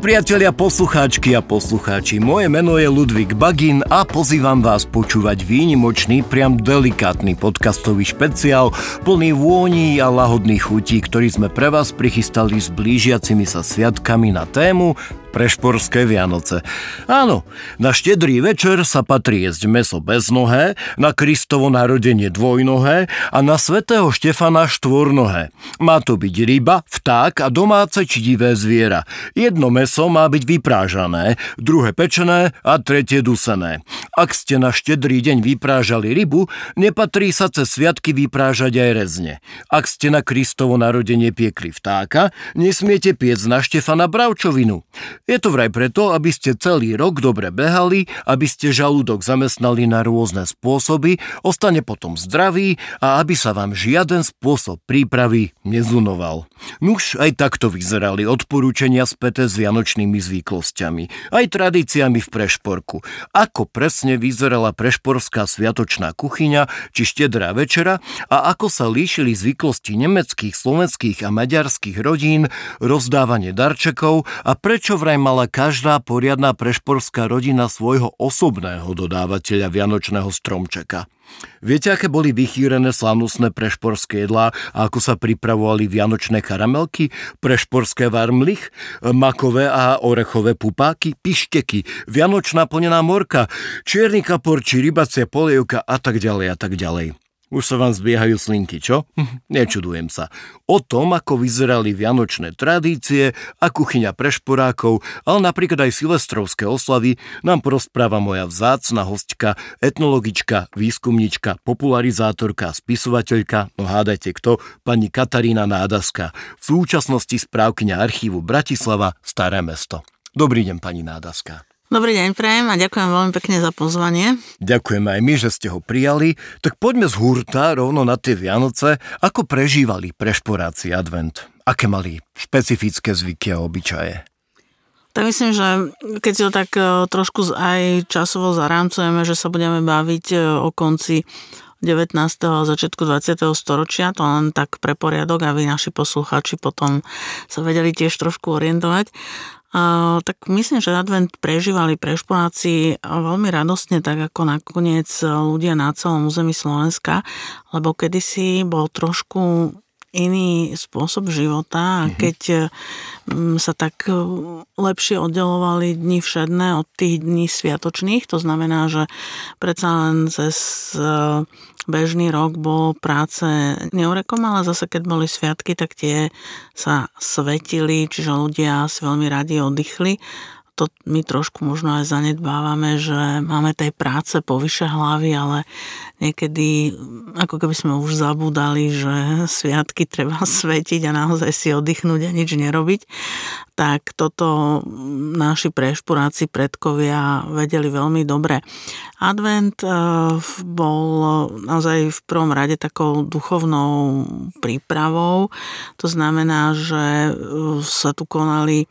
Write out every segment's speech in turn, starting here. priatelia, poslucháčky a poslucháči, moje meno je Ludvík Bagín a pozývam vás počúvať výnimočný, priam delikátny podcastový špeciál plný vôní a lahodných chutí, ktorý sme pre vás prichystali s blížiacimi sa sviatkami na tému Prešporské Vianoce. Áno, na Štedrý večer sa patrí jesť meso beznohé, na Kristovo narodenie dvojnohé a na svätého Štefana štvornohé. Má to byť ryba, vták a domáce či divé zviera. Jedno meso má byť vyprážané, druhé pečené a tretie dusené. Ak ste na Štedrý deň vyprážali rybu, nepatrí sa cez sviatky vyprážať aj rezne. Ak ste na Kristovo narodenie piekli vtáka, nesmiete piecť na Štefana bravčovinu. Je to vraj preto, aby ste celý rok dobre behali, aby ste žalúdok zamestnali na rôzne spôsoby, ostane potom zdravý a aby sa vám žiaden spôsob prípravy nezunoval. Nuž, aj takto vyzerali odporúčania späté s vianočnými zvyklosťami, aj tradíciami v Prešporku. Ako presne vyzerala prešporská sviatočná kuchyňa či Štedrá večera a ako sa líšili zvyklosti nemeckých, slovenských a maďarských rodín, rozdávanie darčekov a prečo vraj mala každá poriadna prešporská rodina svojho osobného dodávateľa vianočného stromčeka. Viete, aké boli vychýrené slávnostné prešporské jedlá a ako sa pripravovali vianočné karamelky, prešporské varmlich, makové a orechové pupáky, pišteky, vianočná plnená morka, čierny kapor či rybacia polievka a tak ďalej a tak ďalej. Už sa vám zbiehajú slinky, čo? Nečudujem sa. O tom, ako vyzerali vianočné tradície a kuchyňa prešporákov, ale napríklad aj silvestrovské oslavy, nám porozpráva moja vzácna hostka, etnologička, výskumnička, popularizátorka, spisovateľka, no hádajte kto, pani Katarína Nádaska, v súčasnosti správkyňa archívu Bratislava, Staré mesto. Dobrý deň, pani Nádaska. Dobrý deň, prajem a ďakujem veľmi pekne za pozvanie. Ďakujem aj my, že ste ho prijali. Tak poďme z hurta rovno na tie Vianoce. Ako prežívali prešporáci advent? Aké mali špecifické zvyky a obyčaje? Tak myslím, že keď si to tak trošku aj časovo zarámcujeme, že sa budeme baviť o konci 19. a začiatku 20. storočia, to len tak pre poriadok, aby naši poslucháči potom sa vedeli tiež trošku orientovať. Tak myslím, že advent prežívali prešporáci veľmi radostne, tak ako nakoniec ľudia na celom území Slovenska, lebo kedysi bol trošku iný spôsob života a keď sa tak lepšie oddelovali dni všedné od tých dní sviatočných, to znamená, že predsa len cez bežný rok bol práce neurekom, ale zase keď boli sviatky, tak tie sa svetili, čiže ľudia si veľmi radi oddychli. To my trošku možno aj zanedbávame, že máme tej práce povyše hlavy, ale niekedy ako keby sme už zabúdali, že sviatky treba svetiť a naozaj si oddychnúť a nič nerobiť. Tak toto naši prešporáci predkovia vedeli veľmi dobre. Advent bol naozaj v prvom rade takou duchovnou prípravou. To znamená, že sa tu konali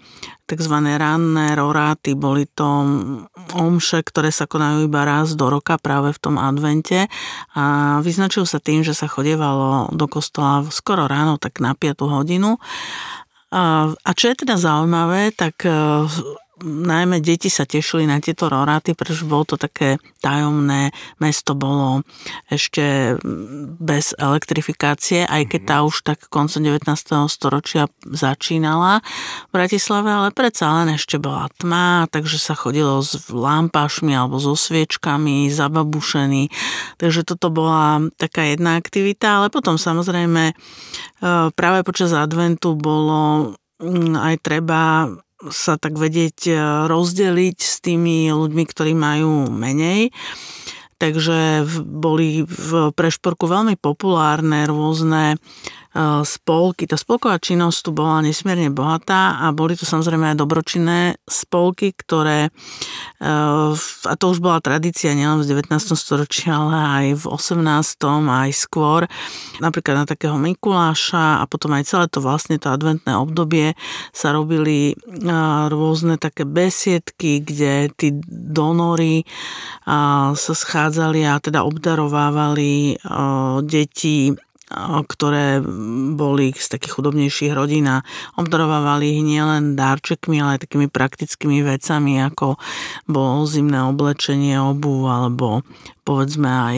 takzvané ranné roráty, boli to omše, ktoré sa konajú iba raz do roka práve v tom advente a vyznačujú sa tým, že sa chodievalo do kostola skoro ráno, tak na 5. hodinu. A čo je teda zaujímavé, tak najmä deti sa tešili na tieto roráty, pretože bolo to také tajomné, mesto bolo ešte bez elektrifikácie, aj keď tá už tak koncom 19. storočia začínala v Bratislave, ale predsa len ešte bola tma, takže sa chodilo s lampášmi alebo so sviečkami, zababušení, takže toto bola taká jedna aktivita, ale potom samozrejme práve počas adventu bolo aj treba sa tak vedieť rozdeliť s tými ľuďmi, ktorí majú menej. Takže boli v Prešporku veľmi populárne rôzne spolky. Tá spolková činnosť tu bola nesmierne bohatá a boli tu samozrejme aj dobročinné spolky, ktoré, a to už bola tradícia nielen v 19. storočí, ale aj v 18. aj skôr. Napríklad na takého Mikuláša a potom aj celé to vlastne to adventné obdobie sa robili rôzne také besiedky, kde tí donory sa schádzali a teda obdarovávali deti ktoré boli z takých chudobnejších rodín a obdarovávali ich nielen dárčekmi, ale aj takými praktickými vecami, ako bolo zimné oblečenie, obuv alebo povedzme aj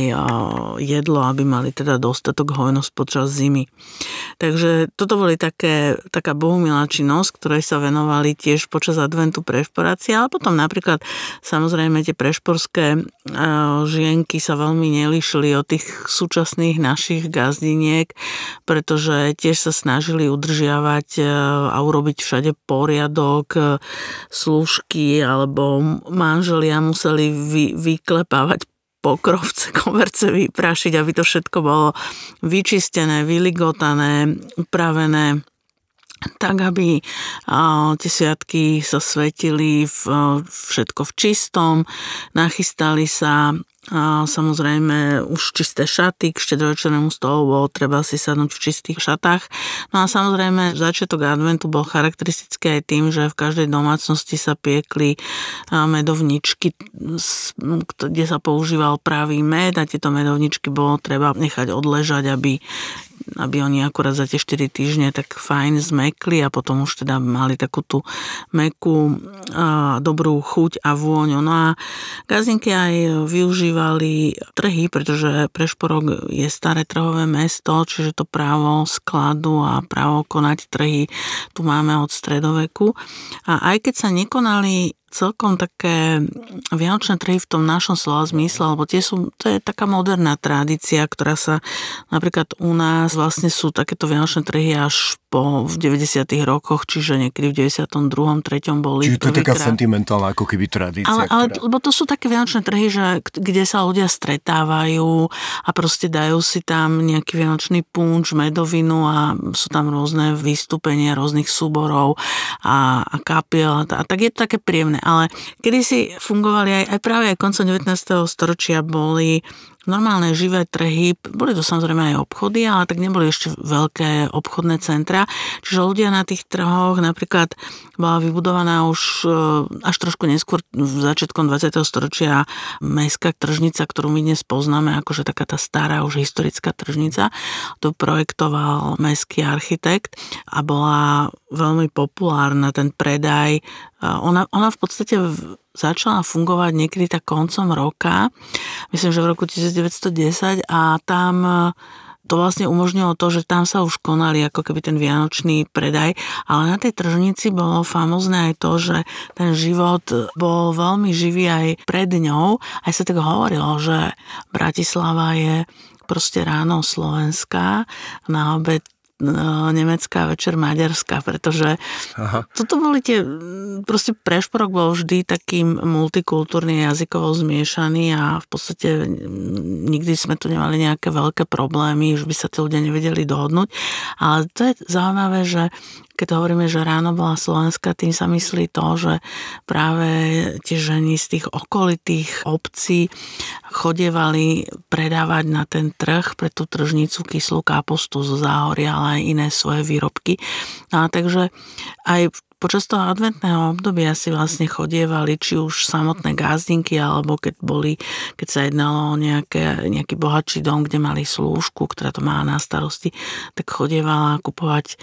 jedlo, aby mali teda dostatok hojnosť počas zimy. Takže toto boli taká bohumilá činnosť, ktorej sa venovali tiež počas adventu prešporácie, ale potom napríklad samozrejme tie prešporské žienky sa veľmi nelíšili od tých súčasných našich gazdiniek, pretože tiež sa snažili udržiavať a urobiť všade poriadok, slúžky alebo manželia museli vyklepávať pokrovce, koverce vyprášiť, aby to všetko bolo vyčistené, vyligotané, upravené, tak aby tie sviatky sa svetili všetko v čistom, nachystali sa. A samozrejme už čisté šaty, k štedrovečernému stolu bolo treba si sadnúť v čistých šatách. No a samozrejme začiatok adventu bol charakteristický aj tým, že v každej domácnosti sa piekli medovničky, kde sa používal pravý med a tieto medovničky bolo treba nechať odležať, aby oni akurát za tie 4 týždne tak fajn zmekli a potom už teda mali takú tú mekú dobrú chuť a vôňu. No a gazdinky aj využívali trhy, pretože Prešporok je staré trhové mesto, čiže to právo skladu a právo konať trhy tu máme od stredoveku. A aj keď sa nekonali celkom také vianočné trhy v tom našom slova zmysle, lebo to je taká moderná tradícia, ktorá sa napríklad u nás vlastne sú takéto vianočné trhy až v 90. rokoch, čiže niekedy v 92. 3. boli. Čiže to je taká sentimentálna ako keby tradícia. Ale lebo to sú také vianočné trhy, že kde sa ľudia stretávajú a proste dajú si tam nejaký vianočný punč, medovinu a sú tam rôzne vystúpenia rôznych súborov a kapiel a tak je to také príjemné. Ale kedysi fungovali aj práve aj koncom 19. storočia boli normálne živé trhy, boli to samozrejme aj obchody, ale tak neboli ešte veľké obchodné centra, čiže ľudia na tých trhoch, napríklad bola vybudovaná už až trošku neskôr začiatkom 20. storočia mestská tržnica, ktorú my dnes poznáme, akože taká tá stará už historická tržnica, to projektoval mestský architekt a bola veľmi populárna ten predaj. Ona v podstate začala fungovať niekedy tak koncom roka, myslím, že v roku 1910 a tam to vlastne umožnilo to, že tam sa už konali ako keby ten vianočný predaj, ale na tej tržnici bolo famózne aj to, že ten život bol veľmi živý aj pred ňou, aj sa tak hovorilo, že Bratislava je proste ráno slovenská, na obed nemecká, večer maďarská, pretože toto boli tie, proste Prešporok bol vždy takým multikultúrne jazykovo zmiešaný a v podstate nikdy sme tu nemali nejaké veľké problémy, že by sa tí ľudia nevedeli dohodnúť, ale to je zaujímavé, že keď hovoríme, že ráno bola slovenská, tým sa myslí to, že práve tie ženy z tých okolitých obcí chodievali predávať na ten trh pre tú tržnicu kyslú kapustu zo Záhoria, ale aj iné svoje výrobky. A takže aj počas toho adventného obdobia si vlastne chodievali či už samotné gazdinky, alebo keď sa jednalo o nejaký bohatší dom, kde mali slúžku, ktorá to má na starosti, tak chodievala kupovať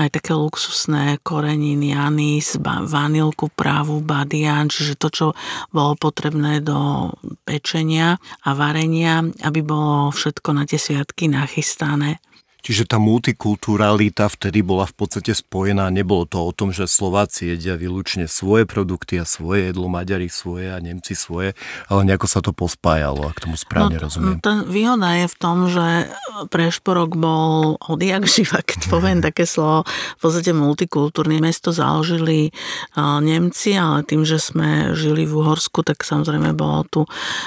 aj také luxusné koreniny, anís, vanilku, právu, badian, čiže to, čo bolo potrebné do pečenia a varenia, aby bolo všetko na tie sviatky nachystané. Čiže tá multikulturalita vtedy bola v podstate spojená, nebolo to o tom, že Slováci jedia výlučne svoje produkty a svoje jedlo, Maďari svoje a Nemci svoje, ale nejako sa to pospájalo, ak tomu správne rozumiem. No, tá výhoda je v tom, že Prešporok bol odjak živa, keď poviem také slovo, v podstate multikultúrne. Mesto založili Nemci, ale tým, že sme žili v Uhorsku, tak samozrejme bolo tu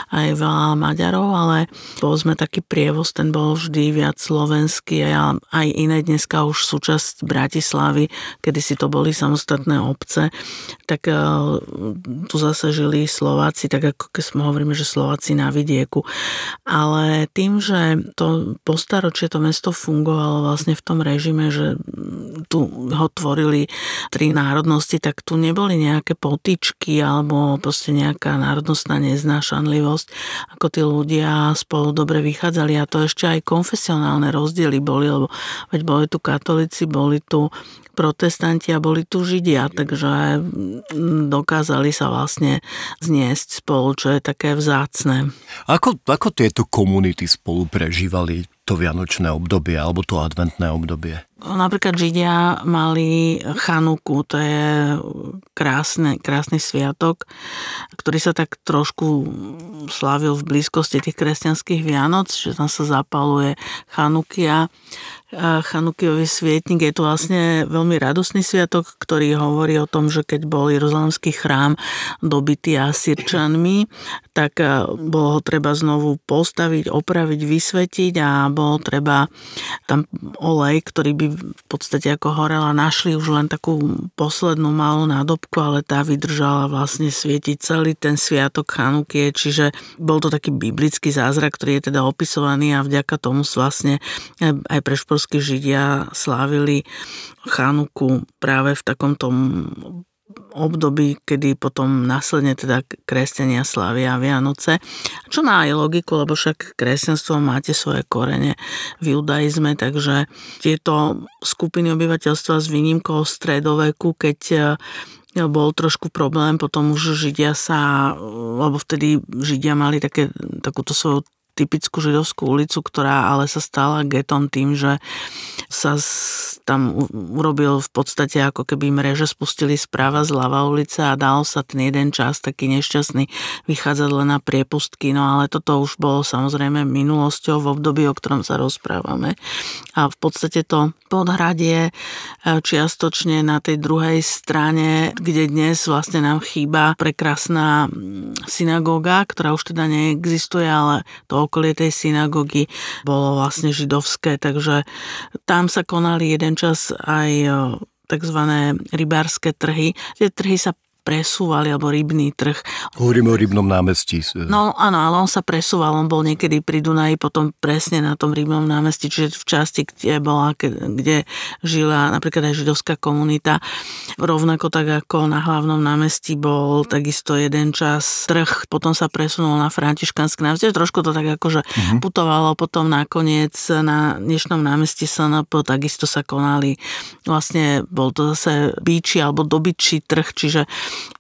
aj veľa Maďarov, ale bol sme taký prievoz, ten bol vždy viac slovenský je a aj iné dneska už súčasť Bratislavy, kedysi to boli samostatné obce, tak tu zase žili Slováci, tak ako keď sme hovoríme, že Slováci na vidieku. Ale tým, že to postaročie to mesto fungovalo vlastne v tom režime, že tu ho tvorili tri národnosti, tak tu neboli nejaké potyčky alebo proste nejaká národnostná neznášanlivosť, ako tí ľudia spolu dobre vychádzali a to ešte aj konfesionálne rozdiely boli, lebo veď boli tu katolíci, boli tu protestanti a boli tu Židia, takže dokázali sa vlastne zniesť spolu, čo je také vzácne. Ako tieto komunity spolu prežívali to vianočné obdobie alebo to adventné obdobie? Napríklad Židia mali Chanuku, to je krásny sviatok, ktorý sa tak trošku slávil v blízkosti tých kresťanských Vianoc, že tam sa zapaluje Chanukia. Chanukiový svietnik, je to vlastne veľmi radosný sviatok, ktorý hovorí o tom, že keď bol Jeruzalemský chrám dobitý Asírčanmi, tak bolo ho treba znovu postaviť, opraviť, vysvetiť a bolo treba tam olej, ktorý by v podstate ako horela, našli už len takú poslednú malú nádobku, ale tá vydržala vlastne svietiť celý ten sviatok Chanukie, čiže bol to taký biblický zázrak, ktorý je teda opisovaný a vďaka tomu vlastne aj prešporský Židia slávili Chanuku práve v takomto období, kedy potom následne teda kresťania slávia Vianoce. Čo má aj logiku, lebo však kresťanstvo máte svoje korene v judaizme, takže tieto skupiny obyvateľstva s výnimkou stredoveku, keď bol trošku problém, potom už Židia sa, lebo vtedy Židia mali takúto svoju typickú židovskú ulicu, ktorá ale sa stala getom tým, že sa tam urobil v podstate ako keby mreže spustili správa zľava ulica a dal sa ten jeden čas taký nešťastný vychádzať len na priepustky, no ale toto už bolo samozrejme minulosťou v období, o ktorom sa rozprávame. A v podstate to podhradie čiastočne na tej druhej strane, kde dnes vlastne nám chýba prekrásna synagóga, ktorá už teda neexistuje, ale to okolie tej synagógy bolo vlastne židovské, takže tam sa konali jeden čas aj tzv. Rybárske trhy. Tie trhy sa presúvali, alebo rybný trh. Hovoríme o Rybnom námestí. No áno, ale on sa presúval, on bol niekedy pri Dunaji, potom presne na tom Rybnom námestí, čiže v časti, kde žila napríklad aj židovská komunita. Rovnako tak ako na Hlavnom námestí bol takisto jeden čas trh, potom sa presunul na Františkanské námestie, trošku to tak akože putovalo, potom nakoniec na dnešnom námestí SNP takisto sa konali, vlastne bol to zase bíči alebo dobyčí trh, čiže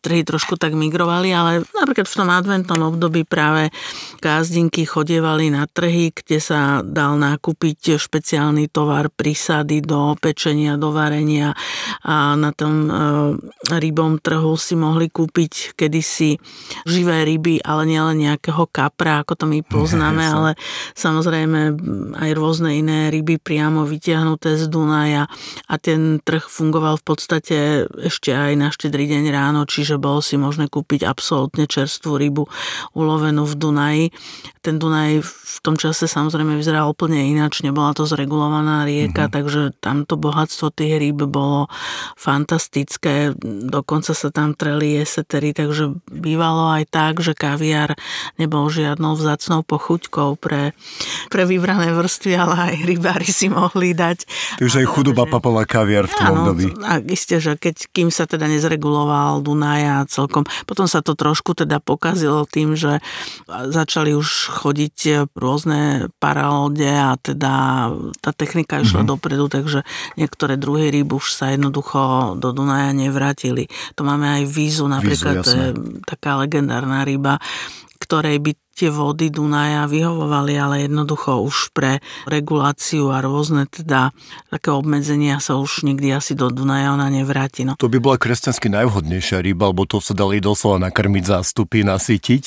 trhy trošku tak migrovali, ale napríklad v tom adventnom období práve gázdinky chodievali na trhy, kde sa dal nakúpiť špeciálny tovar, prísady do pečenia, do varenia a na tom rybom trhu si mohli kúpiť kedysi živé ryby, ale nielen nejakého kapra, ako to my poznáme, ale samozrejme aj rôzne iné ryby priamo vytiahnuté z Dunaja a ten trh fungoval v podstate ešte aj na Štedrý deň ráno, čiže bolo si možné kúpiť absolútne čerstvú rybu ulovenú v Dunaji. Ten Dunaj v tom čase samozrejme vyzeral úplne ináč, nebola to zregulovaná rieka, takže tamto bohatstvo tých rýb bolo fantastické. Dokonca sa tam treli jesetery, takže bývalo aj tak, že kaviár nebol žiadnou vzácnou pochuťkou pre vybrané vrstvy, ale aj rybári si mohli dať. Takže aj chudoba papala kaviár v tom období. A isté, že kým sa teda nezreguloval Dunaja celkom. Potom sa to trošku teda pokazilo tým, že začali už chodiť rôzne paralode a teda tá technika išla dopredu, takže niektoré druhy ryb už sa jednoducho do Dunaja nevrátili. To máme aj vízu, napríklad to je taká legendárna ryba, ktorej by tie vody Dunaja vyhovovali, ale jednoducho už pre reguláciu a rôzne teda také obmedzenia sa už nikdy asi do Dunaja ona nevráti. No. To by bola kresťansky najvhodnejšia ryba, lebo to sa dali doslova nakrmiť zástupy, nasytiť.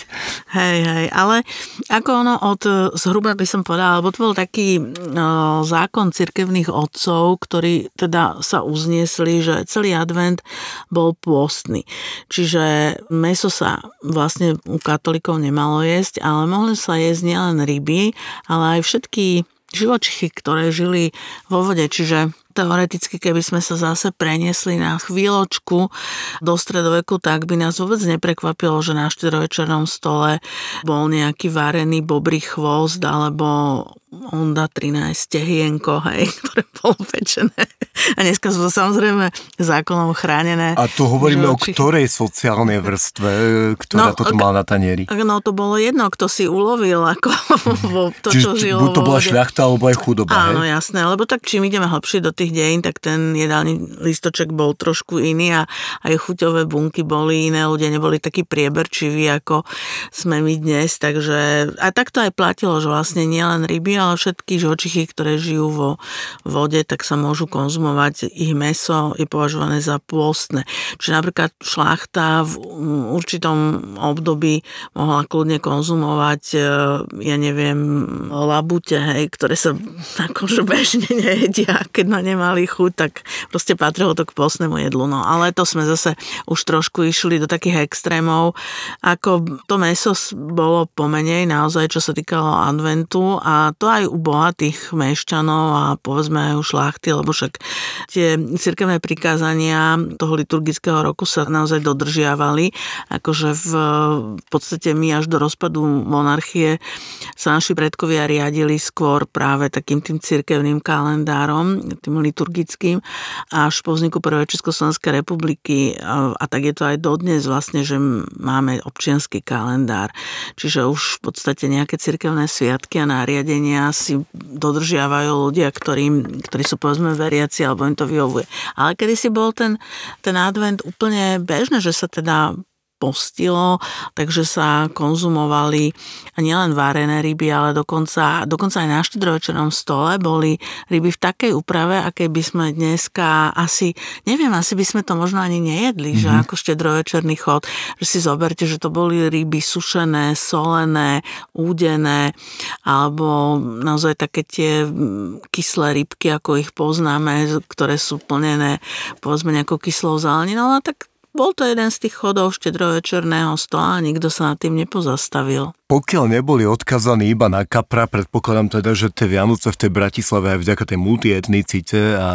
Hej, ale ako ono od zhruba by som povedala, lebo to bol taký zákon cirkevných otcov, ktorí teda sa uzniesli, že celý advent bol pôstny. Čiže mäso sa vlastne u katolíkov nemalo jesť, ale mohli sa jesť nielen ryby, ale aj všetky živočichy, ktoré žili vo vode, čiže teoreticky, keby sme sa zase preniesli na chvíľočku do stredoveku, tak by nás vôbec neprekvapilo, že na štyrojčernom stole bol nejaký varený bobrý chvost, alebo onda 13 stehienko, hej, ktoré bolo pečené. A dneska sú to samozrejme zákonom chránené. A tu hovoríme o ktorej sociálnej vrstve, ktorá toto mala na tanieri? No, to bolo jedno, kto si ulovil, ako to, čo žilo. Buď to bola šľachta, alebo aj chudoba. Áno, hej? Jasné, lebo tak čím ideme hlbšie do tých dejín, tak ten jedálny lístoček bol trošku iný a aj chuťové bunky boli iné, ľudia neboli takí prieberčiví, ako sme my dnes, takže a takto aj platilo, že vlastne nielen ryby, ale všetky živočichy, ktoré žijú vo vode, tak sa môžu konzumovať, ich mäso je považované za pôstne. Čiže napríklad šlachta v určitom období mohla kľudne konzumovať, ja neviem, labute, hej, ktoré sa akože bežne nejedia, keď na nemali chuť, tak proste patrilo to k pôstnemu jedlu. No ale to sme zase už trošku išli do takých extrémov, ako to mäso bolo pomenej naozaj, čo sa týkalo adventu, a to aj u bohatých mešťanov a povedzme aj u šlachty, lebo však tie cirkevné prikázania toho liturgického roku sa naozaj dodržiavali. Akože v podstate my až do rozpadu monarchie sa naši predkovia riadili skôr práve takým tým cirkevným kalendárom, tým liturgickým, až po vzniku prvej Československej republiky, a tak je to aj dodnes vlastne, že máme občiansky kalendár. Čiže už v podstate nejaké cirkevné sviatky a nariadenia si dodržiavajú ľudia, ktorí sú povedzme veriaci, alebo im to vyhovuje. Ale kedysi bol ten advent úplne bežné, že sa teda postilo, takže sa konzumovali nielen varené ryby, ale dokonca aj na štedrovečernom stole boli ryby v takej úprave, aké by sme dneska asi by sme to možno ani nejedli, že ako štedrovečerný chod, že si zoberte, že to boli ryby sušené, solené, údené, alebo naozaj také tie kyslé rybky, ako ich poznáme, ktoré sú plnené povedzme nejakou kyslou zeleninou, ale tak bol to jeden z tých chodov štedrovečerného stola a nikto sa nad tým nepozastavil. Pokiaľ neboli odkazaní iba na kapra, predpokladám teda, že tie Vianoce v tej Bratislave aj vďaka tej multietnicite a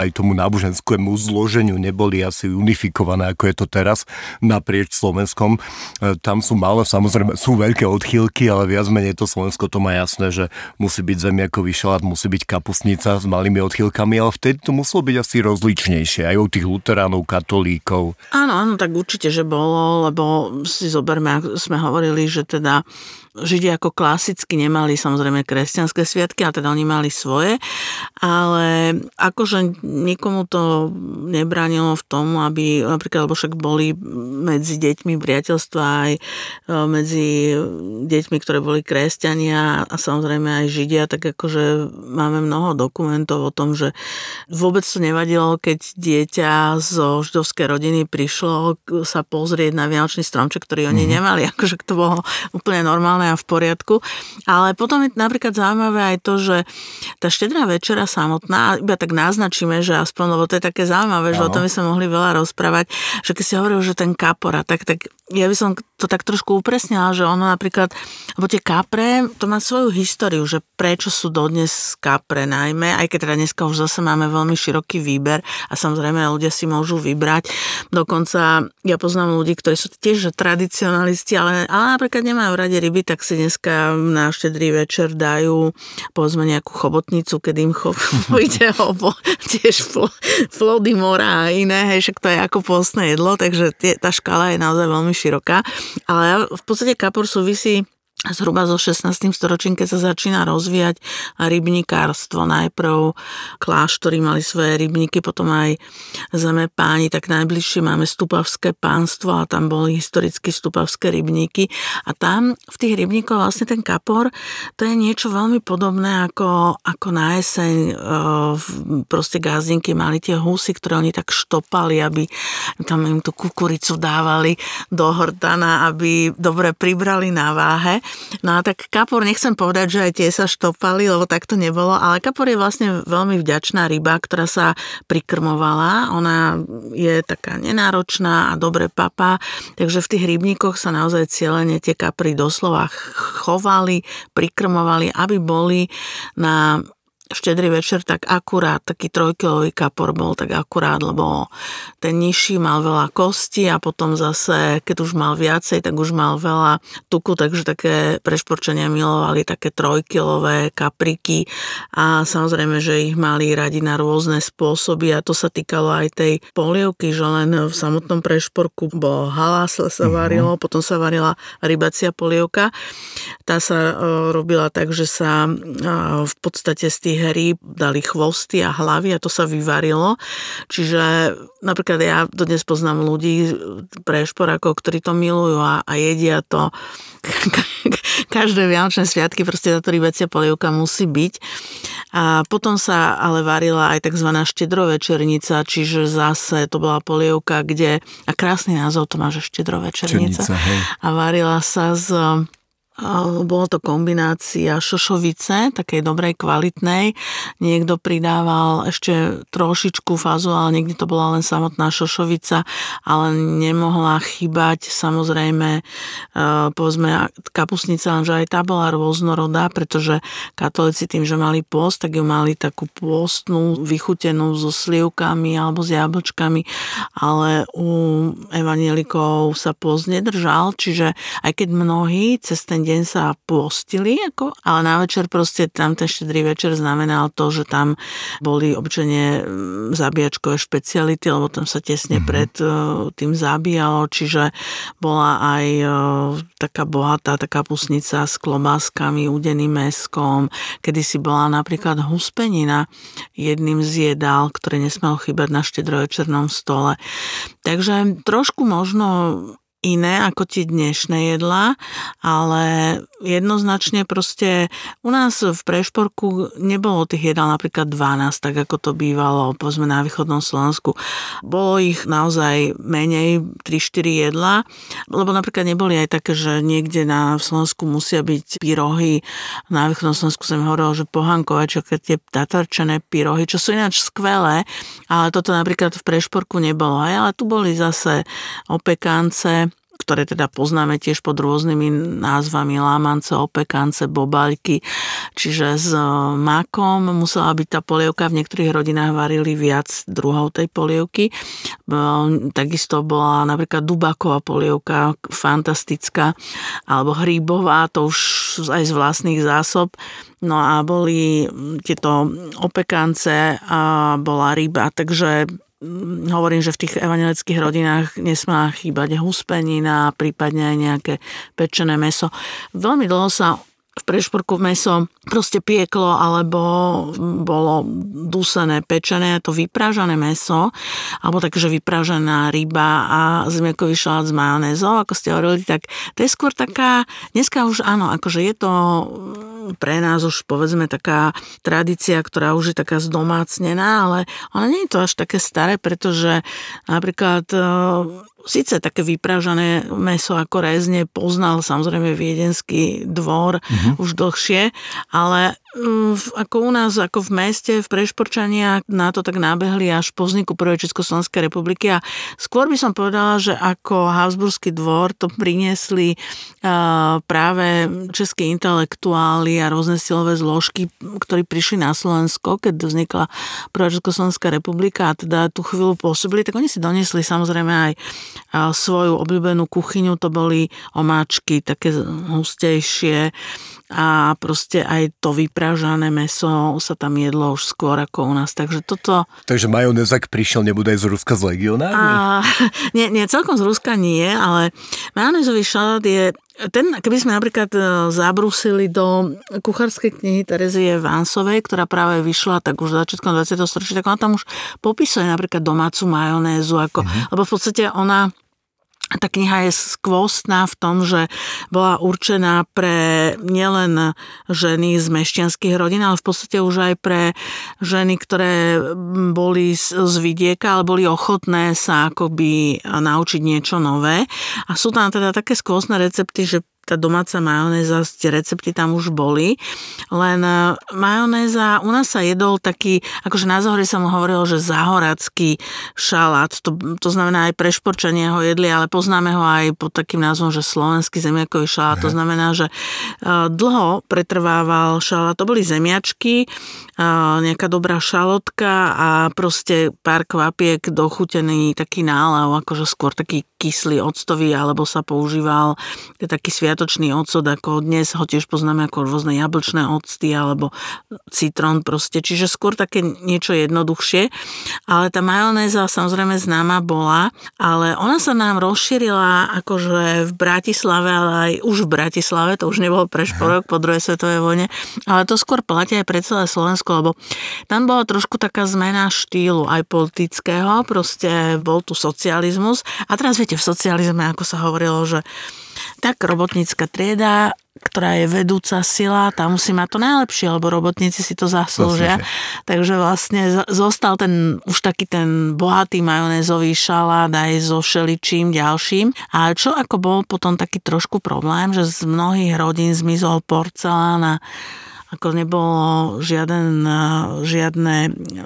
aj tomu náboženskému zloženiu neboli asi unifikované, ako je to teraz naprieč Slovenskom. Tam sú malé, samozrejme, sú veľké odchýlky, ale viac menej to Slovensko to má jasné, že musí byť zemiakový šalát, musí byť kapustnica s malými odchýlkami, ale vtedy to muselo byť asi rozličnejšie aj od tých luteránov, katolíkov. Áno, tak určite, že bolo, lebo si zoberme, ako sme hovorili, že teda Židia ako klasicky nemali samozrejme kresťanské sviatky, ale teda oni mali svoje, ale akože nikomu to nebránilo v tom, aby napríklad, lebo však boli medzi deťmi priateľstva aj medzi deťmi, ktoré boli kresťania a samozrejme aj Židia, tak akože máme mnoho dokumentov o tom, že vôbec to nevadilo, keď dieťa zo židovskej rodiny prišlo sa pozrieť na vianočný stromček, ktorý oni nemali, akože to bolo úplne normálne a v poriadku. Ale potom je napríklad zaujímavé aj to, že tá štedrá večera samotná, iba tak naznačíme, že aspoň, lebo to je také zaujímavé, že o tom by sme mohli veľa rozprávať, že keď si hovoril, že ten kapora, tak ja by som to tak trošku upresnila, že ono napríklad, lebo tie kapre, to má svoju históriu, že prečo sú dodnes kapre najmä, aj keď teda dneska už zase máme veľmi široký výber a samozrejme ľudia si môžu vybrať. Dokonca ja poznám ľudí, ktorí sú tiež tradicionalisti, ale napríklad nemajú radi ryby, tak si dneska na štedrý večer dajú povedzme nejakú chobotnicu, keď im ide o tiež plody mora a iné, hej, však to je ako pôstne jedlo, takže tá škála je naozaj veľmi široká, ale v podstate kapor súvisí zhruba so 16. storočím, keď sa začína rozvíjať rybníkárstvo. Najprv kláštory mali svoje rybníky, potom aj zemepáni, tak najbližšie máme Stupavské pánstvo a tam boli historicky stupavské rybníky a tam v tých rybníkoch vlastne ten kapor, to je niečo veľmi podobné ako na jeseň proste gázdinky mali tie husy, ktoré oni tak štopali, aby tam im tú kukuricu dávali do hordana, aby dobre pribrali na váhe. No a tak kapor, nechcem povedať, že aj tie sa štopali, lebo tak to nebolo, ale kapor je vlastne veľmi vďačná ryba, ktorá sa prikrmovala. Ona je taká nenáročná a dobre papá, takže v tých rybníkoch sa naozaj cieľene tie kapry doslova chovali, prikrmovali, aby boli na štedrý večer tak akurát, taký 3-kilový kapor bol tak akurát, lebo ten nižší mal veľa kosti a potom zase, keď už mal viacej, tak už mal veľa tuku, takže také prešporčania milovali také 3-kilové kapriky a samozrejme, že ich mali radi na rôzne spôsoby a to sa týkalo aj tej polievky, že len v samotnom prešporku bol halás sa varilo, potom sa varila rybacia polievka. Tá sa robila tak, že sa v podstate z tých rýb dali chvosty a hlavy a to sa vyvarilo. Čiže napríklad ja dodnes poznám ľudí prešporákov, ktorí to milujú a jedia to každé vianočné sviatky, proste táto rybacia polievka musí byť. A potom sa ale varila aj tzv. Štedrovečernica, čiže zase to bola polievka, kde, a krásny názov to má, že štedrovečernica. A varila sa z... Bolo to kombinácia šošovice, takej dobrej, kvalitnej. Niekto pridával ešte trošičku fazu, ale niekde to bola len samotná šošovica, ale nemohla chýbať samozrejme, povedzme, kapusnica, lenže aj tá bola rôznorodá, pretože katolíci tým, že mali pôst, tak ju mali takú pôstnu, vychutenú so slivkami alebo s jablčkami, ale u evanjelikov sa pôst nedržal, čiže aj keď mnohí cez ten deň sa pôstili, ale na večer proste tam ten štedrý večer znamenal to, že tam boli občane zabíjačkové špeciality, lebo tam sa tesne pred tým zabíjalo, čiže bola aj taká bohatá taká kapusnica s klobáskami, udeným mäskom. Kedysi bola napríklad huspenina jedným z jedál, ktoré nesmelo chýbať na štedrovečernom stole. Takže trošku možno iné ako tie dnešné jedlá, ale jednoznačne proste u nás v Prešporku nebolo tých jedál napríklad 12, tak ako to bývalo povedzme na východnom Slovensku. Bolo ich naozaj menej 3-4 jedlá, lebo napríklad neboli aj také, že niekde na Slovensku musia byť pyrohy. Na východnom Slovensku som hovoril, že pohankové, čo tie tatarčené pyrohy, čo sú ináč skvelé, ale toto napríklad v Prešporku nebolo. Hej? Ale tu boli zase opekance, ktoré teda poznáme tiež pod rôznymi názvami lámance, opekance, bobaľky. Čiže s makom musela byť tá polievka. V niektorých rodinách varili viac druhov tej polievky. Takisto bola napríklad dubáková polievka, fantastická, alebo hríbová, to už aj z vlastných zásob. No a boli tieto opekance a bola ryba, takže hovorím, že v tých evanjelických rodinách nesmá chýbať huspenina, prípadne aj nejaké pečené mäso. Veľmi dlho sa v Prešporku mäso proste pieklo alebo bolo dusené, pečené, to vyprážané mäso, alebo takže vyprážaná ryba a zemiakový šalát s majonézou, ako ste hovorili, tak to je skôr taká, dneska už áno, akože je to pre nás už povedzme taká tradícia, ktorá už je taká zdomácnená, ale ona nie je to až také staré, pretože napríklad síce také vyprážané mäso ako rezne poznal samozrejme Viedenský dvor už dlhšie, ale ako u nás, ako v meste, v Prešporčania na to tak nábehli až po vzniku prvej Československej republiky a skôr by som povedala, že ako Habsburský dvor to priniesli práve českí intelektuáli a rôzne silové zložky, ktorí prišli na Slovensko, keď vznikla prvá Československá republika a teda tú chvíľu pôsobili, tak oni si doniesli samozrejme aj svoju obľúbenú kuchyňu, to boli omáčky také hustejšie a proste aj to vyprážané mäso sa tam jedlo už skôr ako u nás, takže toto... Takže majonéz, ak prišiel, nebude aj z Ruska z legionárne? Nie, celkom z Ruska nie, ale majonézový šalát je... Ten, keby sme napríklad zabrusili do kuchárskej knihy Terezie Vansovej, ktorá práve vyšla tak už začiatkom 20. storočia, tak ona tam už popisuje napríklad domácu majonézu, ako, lebo v podstate ona... Tá kniha je skvostná v tom, že bola určená pre nielen ženy z mešťanských rodín, ale v podstate už aj pre ženy, ktoré boli z vidieka, ale boli ochotné sa akoby naučiť niečo nové. A sú tam teda také skvostné recepty, že tá domáca majonéza, tie recepty tam už boli, len majonéza, u nás sa jedol taký, akože na Záhore sa mu hovorilo, že záhoracký šalát, to znamená aj pre Šporčania ho jedli, ale poznáme ho aj pod takým názvom, že slovenský zemiakový šalát, to znamená, že dlho pretrvával šalát, to boli zemiačky, nejaká dobrá šalotka a proste pár kvapiek dochutený taký nálev, akože skôr taký kyslý octový, alebo sa používal taký sviatočný ocot, ako dnes ho tiež poznáme ako rôzne jablčné octy alebo citrón proste, čiže skôr také niečo jednoduchšie, ale tá majonéza samozrejme známa bola, ale ona sa nám rozšírila akože v Bratislave, ale aj už v Bratislave, to už nebolo pre Šporok po druhej svetovej vojne, ale to skôr platí aj pre celé Slovensko, lebo tam bola trošku taká zmena štýlu aj politického, proste bol tu socializmus a teraz viete, v socializme, ako sa hovorilo, že tak robotnícka trieda, ktorá je vedúca sila, tá musí mať to najlepšie, lebo robotníci si to zaslúžia. Takže vlastne zostal ten už taký ten bohatý majonézový šalát aj so všeličím ďalším. A čo ako bol potom taký trošku problém, že z mnohých rodín zmizol porcelán a ako nebolo žiadne,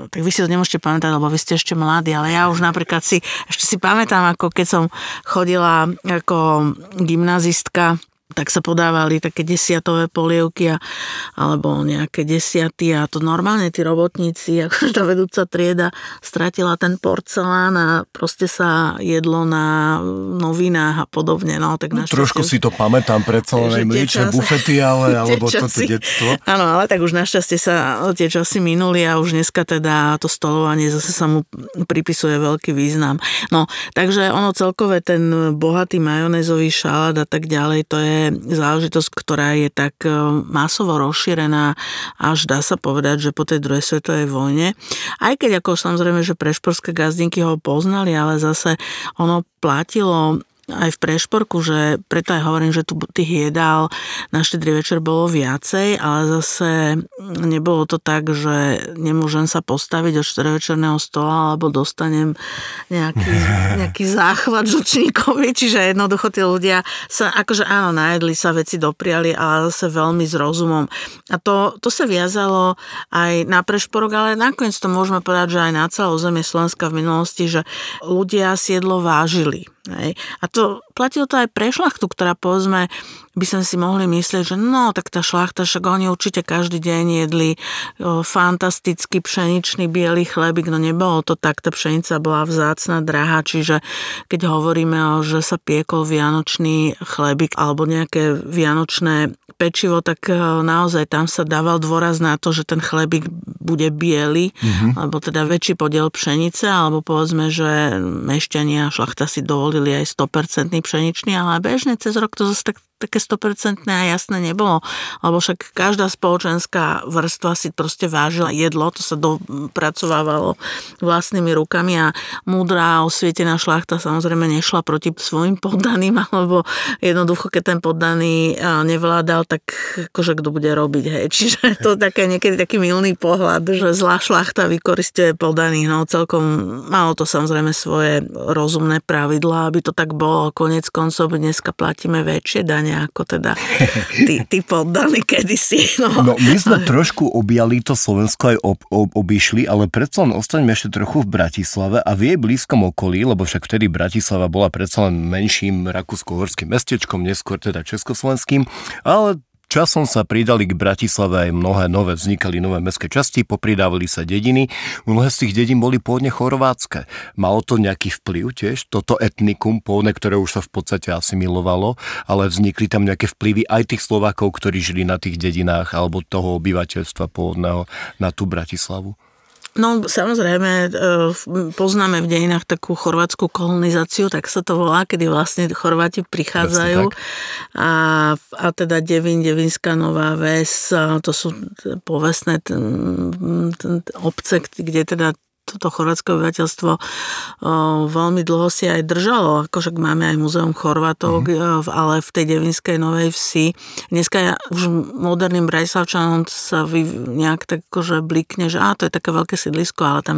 tak vy si to nemôžete pamätať, lebo vy ste ešte mladí, ale ja už napríklad ešte si pamätám, ako keď som chodila ako gymnazistka, tak sa podávali také desiatové polievky alebo nejaké desiaty a to normálne tí robotníci, akože tá vedúca trieda stratila ten porcelán a proste sa jedlo na novinách a podobne. No, tak no, trošku si to pamätám, predsa len mliečne bufety, alebo toto detstvo. Áno, ale tak už našťastie sa tie časy minuli a už dneska teda to stolovanie zase sa mu pripisuje veľký význam. No, takže ono celkové ten bohatý majonézový šalát a tak ďalej, to je záležitosť, ktorá je tak masovo rozšírená, až dá sa povedať, že po tej druhej svetovej vojne. Aj keď ako samozrejme, že prešporské gazdinky ho poznali, ale zase ono platilo aj v Prešporku, že preto aj hovorím, že tu tých jedál na Štedrý večer bolo viacej, ale zase nebolo to tak, že nemôžem sa postaviť od štedrovečerného stola, alebo dostanem nejaký záchvat žučníkovi, čiže jednoducho tí ľudia sa, akože áno, najedli sa, veci dopriali, ale zase veľmi s rozumom. A to sa viazalo aj na Prešporok, ale nakoniec to môžeme povedať, že aj na celé územie Slovenska v minulosti, že ľudia si jedlo vážili. Hej. A to platilo to aj pre šlachtu, ktorá povedzme, by sme si mohli myslieť, že no, tak tá šlachta, však oni určite každý deň jedli fantastický pšeničný biely chlebík, no nebolo to tak, tá pšenica bola vzácna, drahá, čiže keď hovoríme o, že sa piekol vianočný chlebík alebo nejaké vianočné pečivo, tak naozaj tam sa dával dôraz na to, že ten chlebík bude biely, alebo teda väčší podiel pšenice, alebo povedzme, že mešťania a šlachta si dovolili aj 100% pšeničný, ale bežne cez rok to zase také 100% a jasné nebolo. Lebo však každá spoločenská vrstva si proste vážila jedlo, to sa dopracovávalo vlastnými rukami a múdra osvietená šlachta samozrejme nešla proti svojim poddaným, alebo jednoducho, keď ten poddaný nevládal, tak akože kto bude robiť, hej. Čiže to také niekedy taký mylný pohľad, že zlá šlachta vykoristuje poddaných, no celkom malo to samozrejme svoje rozumné pravidlá, aby to tak bolo. Koniec koncov dneska platíme väčšie dane ako teda tí poddaní kedysi. No my sme trošku objali to Slovensko aj obišli, ale predsa len ostaňme ešte trochu v Bratislave a v jej blízkom okolí, lebo však vtedy Bratislava bola predsa len menším rakúsko-uhorským mestečkom, neskôr teda československým, ale časom sa pridali k Bratislave aj mnohé nové, vznikali nové mestské časti, popridávali sa dediny. Mnohé z tých dedín boli pôvodne chorvátske. Malo to nejaký vplyv tiež? Toto etnikum pôvodne, ktoré už sa v podstate asimilovalo, ale vznikli tam nejaké vplyvy aj tých Slovákov, ktorí žili na tých dedinách alebo toho obyvateľstva pôvodného na tú Bratislavu? No samozrejme, poznáme v dejinách takú chorvátsku kolonizáciu, tak sa to volá, kedy vlastne Chorváti prichádzajú a teda Devín, Devínska Nová Ves, to sú povestné obce, kde teda toto chorvátske obyvateľstvo veľmi dlho si aj držalo. Akože máme aj Múzeum Chorvátov, ale v tej Devínskej Novej Vsi. Dneska ja už moderným Brajslavčanom sa nejak tak akože blikne, že to je také veľké sídlisko, ale tam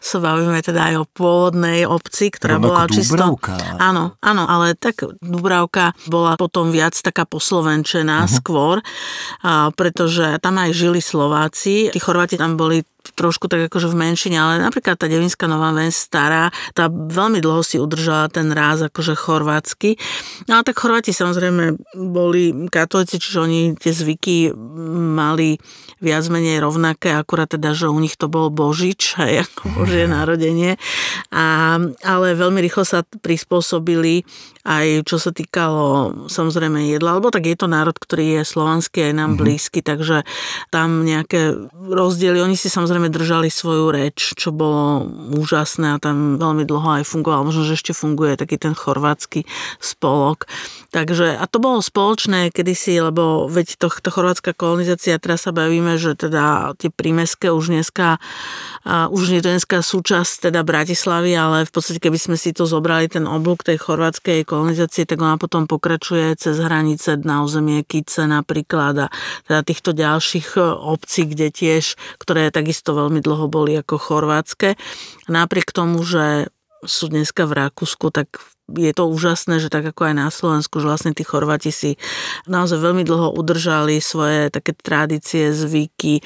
sa bavíme teda aj o pôvodnej obci, ktorá bola čisto... Dúbravka. Áno, áno, ale tak Dúbravka bola potom viac taká poslovenčená skôr, pretože tam aj žili Slováci. Tí Chorváti tam boli trošku tak akože v menšine, ale napríklad tá Devínska Nová Ves stará, tá veľmi dlho si udržala ten ráz akože chorvátsky. No a tak Chorváti samozrejme boli katolíci, čiže oni tie zvyky mali viac menej rovnaké, akurát teda, že u nich to bol Božič, aj ako Božie narodenie. Ale veľmi rýchlo sa prispôsobili aj čo sa týkalo samozrejme jedla, lebo tak je to národ, ktorý je slovanský aj nám blízky, takže tam nejaké rozdiely, oni si samozrejme držali svoju reč, čo bolo úžasné a tam veľmi dlho aj fungoval, možno, že ešte funguje taký ten chorvátsky spolok. Takže, a to bolo spoločné kedysi, lebo veď to chorvátska kolonizácia, teraz sa bavíme, že teda tie prímeské už nie je to dneska súčasť teda Bratislavy, ale v podstate keby sme si to zobrali, ten oblúk tej chorvátskej kolonizácie, tak ona potom pokračuje cez hranice na územie Kice napríklad a teda týchto ďalších obcí, kde tiež, ktoré takisto to veľmi dlho boli ako chorvátske. Napriek tomu, že sú dneska v Rakúsku, tak je to úžasné, že tak ako aj na Slovensku, že vlastne tí Chorváti si naozaj veľmi dlho udržali svoje také tradície, zvyky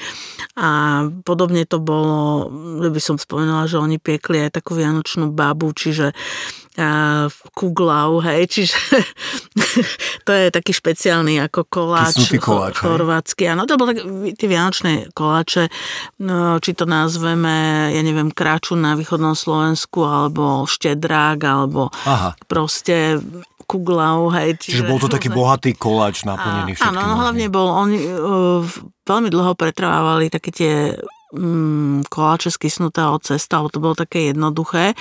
a podobne to bolo, by som spomenula, že oni piekli aj takú vianočnú babu, čiže kuglau, hej, čiže to je taký špeciálny ako koláč chorvátsky. Áno, to bolo tak, tie vianočné koláče, no, či to nazveme, ja neviem, kráču na východnom Slovensku, alebo štedrák, alebo proste kuglau, hej. Čiže bol to taký bohatý koláč naplnený všetkým. Áno, hlavne bol, oni veľmi dlho pretrvávali také tie koláče z kysnutého cesta, to bolo také jednoduché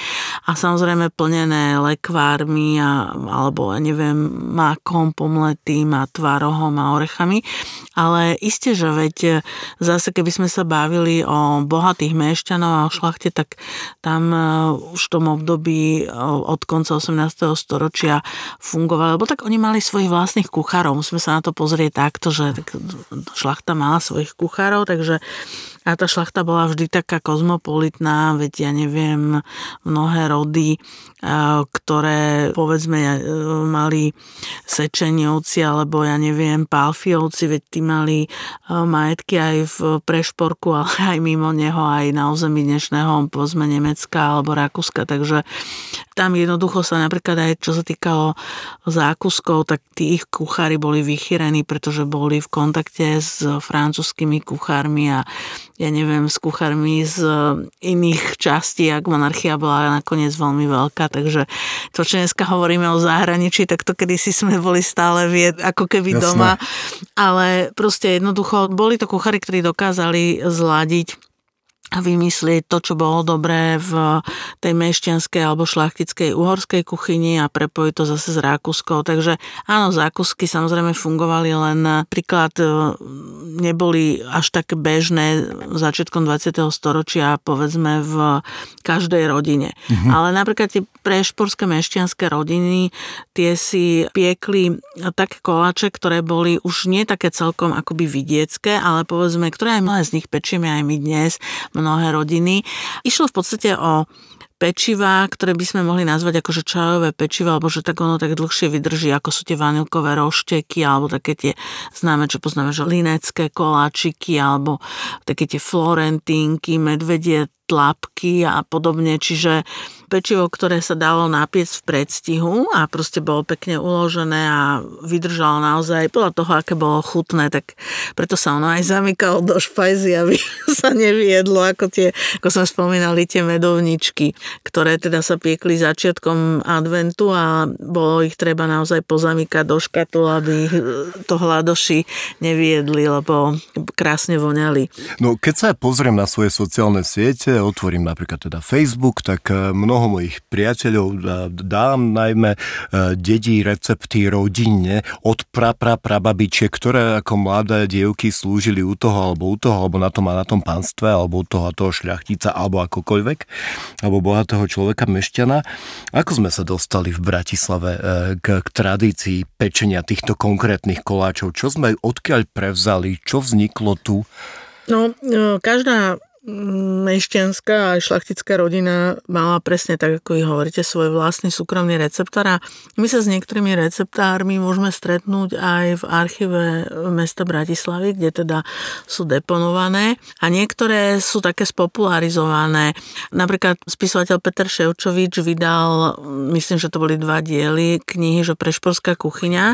a samozrejme plnené lekvármi alebo neviem, mákom, pomletým a tvarohom a orechami, ale iste, že veď zase keby sme sa bavili o bohatých mešťanov a o šlachte, tak tam už v tom období od konca 18. storočia fungovalo, lebo tak oni mali svojich vlastných kuchárov, musíme sa na to pozrieť takto, že tak šlachta mala svojich kuchárov, takže a tá šlachta bola vždy taká kozmopolitná, veď ja neviem, mnohé rody, ktoré povedzme mali Sečeniovci alebo ja neviem, Pálfiovci, veď tí mali majetky aj v Prešporku, ale aj mimo neho, aj na území dnešného povedzme Nemecka alebo Rakúska, takže tam jednoducho sa napríklad aj čo sa týkalo zákuskov, tak tí ich kuchári boli vychýrení, pretože boli v kontakte s francúzskými kuchármi a ja neviem, s kuchármi z iných častí, ak monarchia bola nakoniec veľmi veľká, takže to, čo dneska hovoríme o zahraničí, tak to kedysi sme boli stále ako keby doma, ale proste jednoducho boli to kuchári, ktorí dokázali zladiť a vymyslieť to, čo bolo dobré v tej mešťanskej alebo šlachtickej uhorskej kuchyni a prepojiť to zase s Rakúskou. Takže áno, zákusky samozrejme fungovali, len napríklad neboli až tak bežné začiatkom 20. storočia, povedzme v každej rodine. Ale napríklad tie prešporské mešťanské rodiny, tie si piekli také koláče, ktoré boli už nie také celkom akoby vidiecké, ale povedzme, ktoré aj mnohé z nich pečieme aj my dnes, mnohé rodiny. Išlo v podstate o pečivá, ktoré by sme mohli nazvať akože čajové pečiva, alebo že tak ono tak dlhšie vydrží, ako sú tie vanilkové rošteky, alebo také tie známe, čo poznáme, že linecké koláčiky, alebo také tie florentínky, medvedie tlapky a podobne. Čiže pečivo, ktoré sa dalo napiec v predstihu a proste bolo pekne uložené a vydržalo naozaj podľa toho, aké bolo chutné, tak preto sa ono aj zamykalo do špajzy, aby sa neviedlo, ako sme spomínali, tie medovničky. ktoré teda sa piekli začiatkom adventu a bolo ich treba naozaj pozamykať do škatul, aby to hladoši neviedli, lebo krásne voňali. No keď sa pozriem na svoje sociálne siete, otvorím napríklad teda Facebook, tak mnoho mojich priateľov dám najmä dedí recepty rodine od prababičiek, ktoré ako mladé dievky slúžili u toho, alebo na tom a na tom panstve, alebo u toho a toho šľachtica, alebo akokoľvek, alebo bohatého človeka, mešťana. Ako sme sa dostali v Bratislave k tradícii pečenia týchto konkrétnych koláčov? Čo sme odkiaľ prevzali? Čo vzniklo tu? No, každá mešťanská a šlachtická rodina mala presne tak, ako ich hovoríte, svoj vlastný súkromný receptár a my sa s niektorými receptármi môžeme stretnúť aj v archíve mesta Bratislavy, kde teda sú deponované a niektoré sú také spopularizované. Napríklad spisovateľ Peter Ševčovič vydal, myslím, že to boli 2 diely knihy, že Prešporská kuchyňa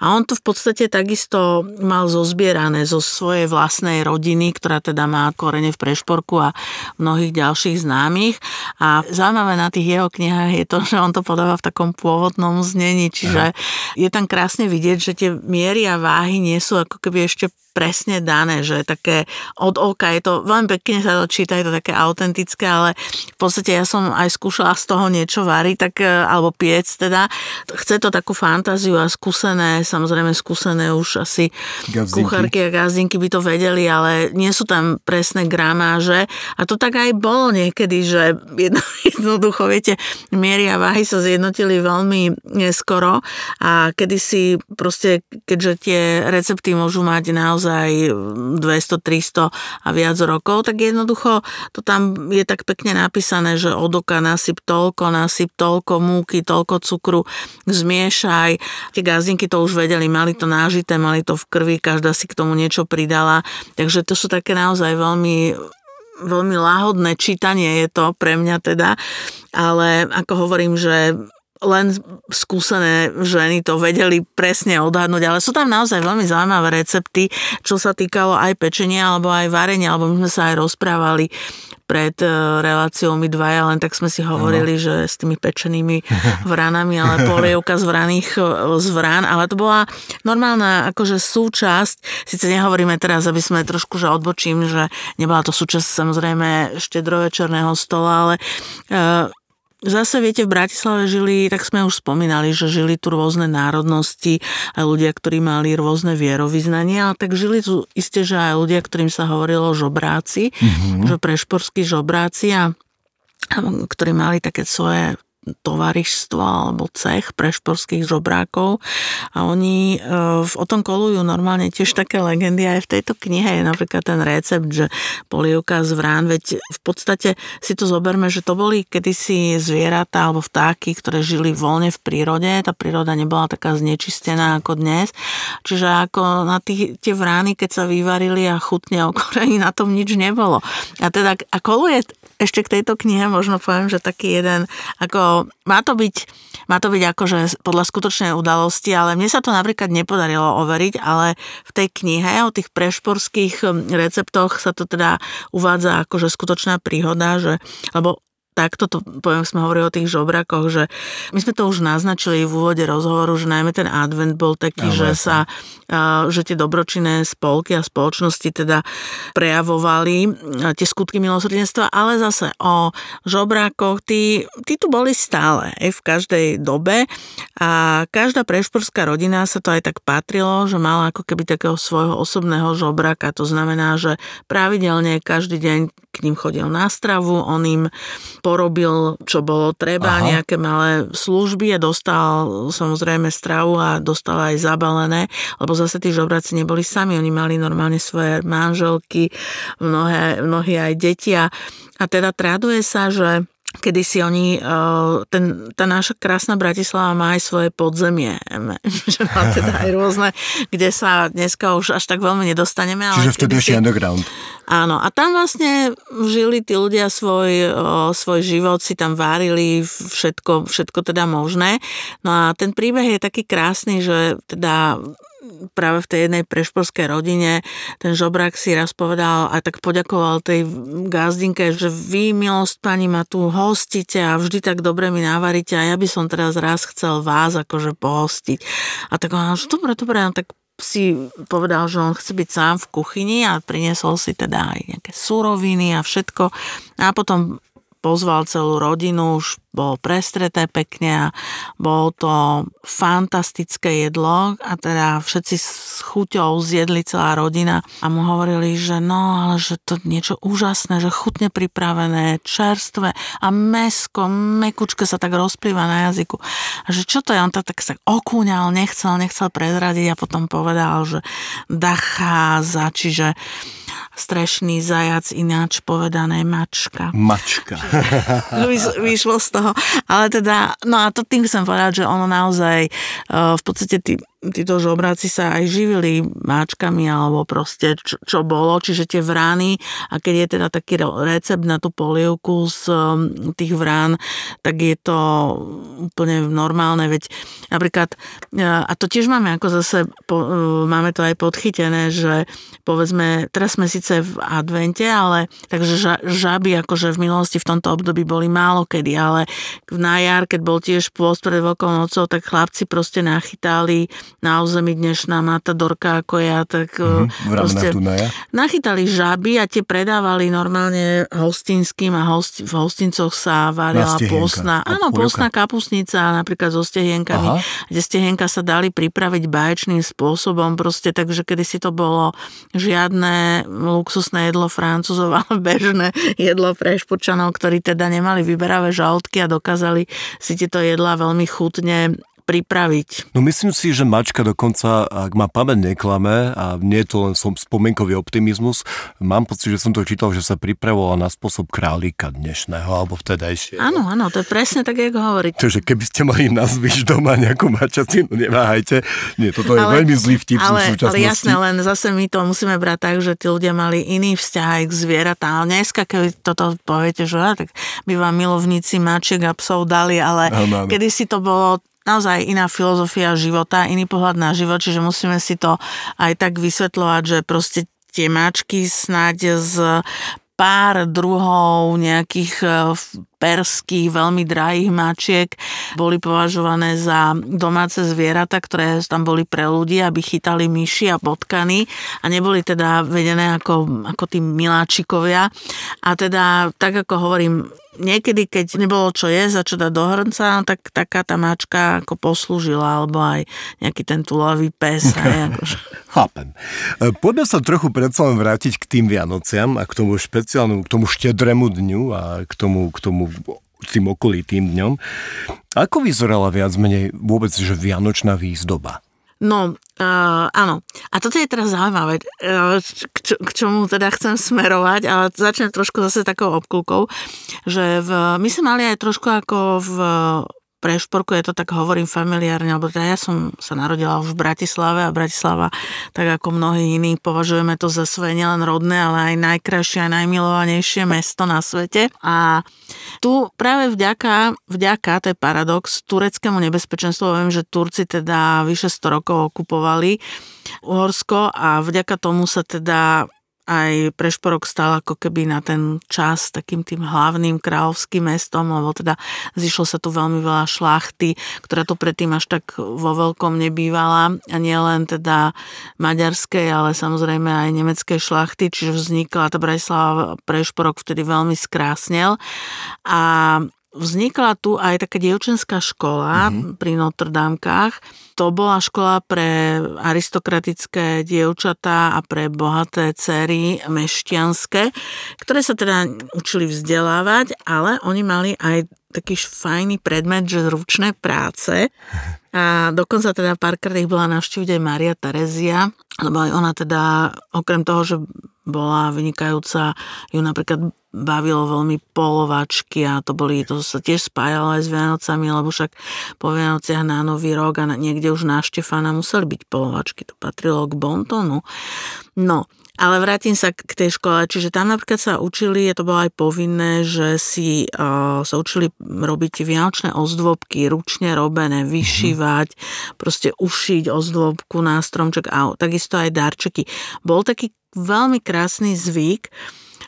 a on to v podstate takisto mal zozbierané zo svojej vlastnej rodiny, ktorá teda má korene v Prešporsku a mnohých ďalších známych. A zaujímavé na tých jeho knihách je to, že on to podáva v takom pôvodnom znení, čiže je tam krásne vidieť, že tie miery a váhy nie sú ako keby ešte presne dané, že také od oka je to, veľmi pekne sa to číta, je to také autentické, ale v podstate ja som aj skúšala z toho niečo variť, tak, alebo piec teda. Chce to takú fantáziu a samozrejme skúsené už asi gazdinky. Kuchárky a gazdinky by to vedeli, ale nie sú tam presné gramáže a to tak aj bolo niekedy, že jednoducho, viete, miery a váhy sa zjednotili veľmi neskoro a kedysi proste, keďže tie recepty môžu mať naozaj aj 200, 300 a viac rokov, tak jednoducho to tam je tak pekne napísané, že od oka nasyp toľko múky, toľko cukru, zmiešaj. Tie gazdinky to už vedeli, mali to nážité, mali to v krvi, každá si k tomu niečo pridala, takže to sú také naozaj veľmi láhodné čítanie je to pre mňa teda, ale ako hovorím, že len skúsené ženy to vedeli presne odhadnúť, ale sú tam naozaj veľmi zaujímavé recepty, čo sa týkalo aj pečenia, alebo aj varenia, alebo my sme sa aj rozprávali pred reláciou my dvaja, len tak sme si hovorili, že s tými pečenými vranami, ale polievka z vrán, ale to bola normálna akože súčasť, síce nehovoríme teraz, aby sme trošku, že odbočím, že nebola to súčasť samozrejme štedrovečerného stola, ale zase, viete, v Bratislave žili, tak sme už spomínali, že žili tu rôzne národnosti a ľudia, ktorí mali rôzne vierovyznania, ale tak žili tu isté, že aj ľudia, ktorým sa hovorilo žobráci, že prešporskí žobráci, a ktorí mali také svoje tovarišstvo alebo cech prešporských žobrákov a oni o tom kolujú normálne tiež také legendy, aj v tejto knihe je napríklad ten recept, že polievka z vrán, veď v podstate si to zoberme, že to boli kedysi zvieratá alebo vtáky, ktoré žili voľne v prírode, tá príroda nebola taká znečistená ako dnes, čiže ako na tie vrány, keď sa vyvarili a chutne okorení, na tom nič nebolo. A teda a koluje ešte k tejto knihe, možno poviem, že taký jeden ako Má to byť akože podľa skutočnej udalosti, ale mne sa to napríklad nepodarilo overiť, ale v tej knihe o tých prešporských receptoch sa to teda uvádza akože skutočná príhoda, že, lebo takto to, poviem, sme hovorili o tých žobrakoch, že my sme to už naznačili v úvode rozhovoru, že najmä ten advent bol taký, že tie dobročinné spolky a spoločnosti teda prejavovali tie skutky milosrdenstva, ale zase o žobrákoch, tí tu boli stále, aj v každej dobe a každá prešporská rodina sa to aj tak patrilo, že mala ako keby takého svojho osobného žobraka, to znamená, že pravidelne každý deň k ním chodil na stravu, on im porobil, čo bolo treba, nejaké malé služby a dostal samozrejme stravu a dostal aj zabalené, lebo zase tí žobráci neboli sami, oni mali normálne svoje manželky, mnohí aj deti a teda traduje sa, že kedy si oni, tá naša krásna Bratislava má aj svoje podzemie, že má teda aj rôzne, kde sa dneska už až tak veľmi nedostaneme. Čiže vtedy ešte underground. Áno, a tam vlastne žili tí ľudia svoj život, si tam varili všetko teda možné. No a ten príbeh je taký krásny, že teda práve v tej jednej prešporskej rodine ten žobrák si raz povedal a tak poďakoval tej gázdinke, že vy, milosť pani, ma tu hostite a vždy tak dobre mi navaríte a ja by som teraz raz chcel vás akože pohostiť. A tak on, že dobre, tak si povedal, že on chce byť sám v kuchyni a priniesol si teda aj nejaké suroviny a všetko a potom pozval celú rodinu, už bolo prestreté pekne a bolo to fantastické jedlo a teda všetci s chuťou zjedli, celá rodina, a mu hovorili, že no, ale že to niečo úžasné, že chutne pripravené, čerstvé a mäsko, mekučka sa tak rozplýva na jazyku. A že čo to je? On to tak sa okúňal, nechcel prezradiť a potom povedal, že dacháza, čiže strešný zajac, ináč povedané mačka. Mačka. Vyšlo z toho. Ale teda, no a to tým chcem povedať, že ono naozaj, v podstate títo žobráci sa aj živili mačkami alebo proste čo bolo, čiže tie vrany, a keď je teda taký recept na tú polievku z tých vrán, tak je to úplne normálne, veď napríklad, a to tiež máme ako zase, máme to aj podchytené, že povedzme, teraz sme síce v advente, ale takže žaby akože v minulosti v tomto období boli málo kedy, ale na jar, keď bol tiež pôst pred Veľkou nocou, tak chlapci proste nachytali na území dnešná matadorka ako ja, tak proste nachytali žaby a tie predávali normálne hostinským a v hostincoch sa varila postná. Áno, postná kapusnica napríklad so stehienkami, kde stehienka sa dali pripraviť báječným spôsobom proste, takže kedysi to bolo žiadne luxusné jedlo Francúzov, ale bežné jedlo Prešporčanov, ktorí teda nemali vyberavé žalúdky a dokázali si tieto jedlá veľmi chutne pripraviť. No myslím si, že mačka dokonca, ak ma pamäť neklame, a nie je to len som spomienkový optimizmus, mám pocit, že som to čítal, že sa pripravovala na spôsob králika dnešného, alebo vtedajšieho. Áno, to je presne tak, jak hovoríte. Takže keby ste mali nazviť doma nejakú mačacinu, neváhajte. Nie, toto je veľmi zlý vtip v súčasnosti. Ale jasné, len zase my to musíme brať tak, že tí ľudia mali iný vzťah k zvieratám. Dneska, keď toto poviete, že tak by vám milovníci mačiek a psov dali, ale kedysi to bolo naozaj iná filozofia života, iný pohľad na život, čiže musíme si to aj tak vysvetľovať, že proste tie mačky snáď z pár druhov nejakých perských, veľmi drahých mačiek boli považované za domáce zvieratá, ktoré tam boli pre ľudí, aby chytali myši a potkany a neboli teda vedené ako tí miláčikovia. A teda, tak ako hovorím, niekedy, keď nebolo čo jesť a čo dať do hrnca, tak taká tá mačka ako poslúžila, alebo aj nejaký ten tulavý pes. Chápem. Poďme sa trochu predsa len vrátiť k tým Vianociam a k tomu špeciálnemu, k tomu štedrému dňu a k tomu tým okolitým dňom. Ako vyzerala viac menej vôbec, že vianočná výzdoba? No, áno. A toto je teraz zaujímavé, k čomu teda chcem smerovať, ale začnem trošku zase takou obklukou, že my sme mali aj trošku ako v Prešporku, ja to tak hovorím familiárne, alebo teda ja som sa narodila už v Bratislave a Bratislava, tak ako mnohí iní, považujeme to za svoje nielen rodné, ale aj najkrajšie a najmilovanejšie mesto na svete. A tu práve vďaka, to je paradox, tureckému nebezpečenstvu, viem, že Turci teda vyše 100 rokov okupovali Uhorsko a vďaka tomu sa teda aj Prešporok stal ako keby na ten čas takým tým hlavným kráľovským mestom, lebo teda zišlo sa tu veľmi veľa šlachty, ktorá tu predtým až tak vo veľkom nebývala, a nielen teda maďarskej, ale samozrejme aj nemeckej šlachty, čiže vznikla tá Bratislava, Prešporok vtedy veľmi skrásnel a vznikla tu aj taká dievčenská škola pri Notre-Dámkach. To bola škola pre aristokratické dievčatá a pre bohaté dcery mešťanské, ktoré sa teda učili vzdelávať, ale oni mali aj taký fajný predmet, že ručné práce. A dokonca teda párkrát ich bola navštíviť aj Maria Terezia, lebo aj ona teda, okrem toho, že bola vynikajúca, ju napríklad bavilo veľmi polovačky a to sa tiež spájalo aj s Vianocami, lebo však po Vianociach na Nový rok a niekde už na Štefana museli byť polovačky, to patrilo k bontonu. No Ale vrátim sa k tej škole, čiže tam napríklad sa učili, to bolo aj povinné, že si sa učili robiť vianočné ozdôbky, ručne robené, vyšívať, proste ušiť ozdôbku na stromček a takisto aj darčeky. Bol taký veľmi krásny zvyk,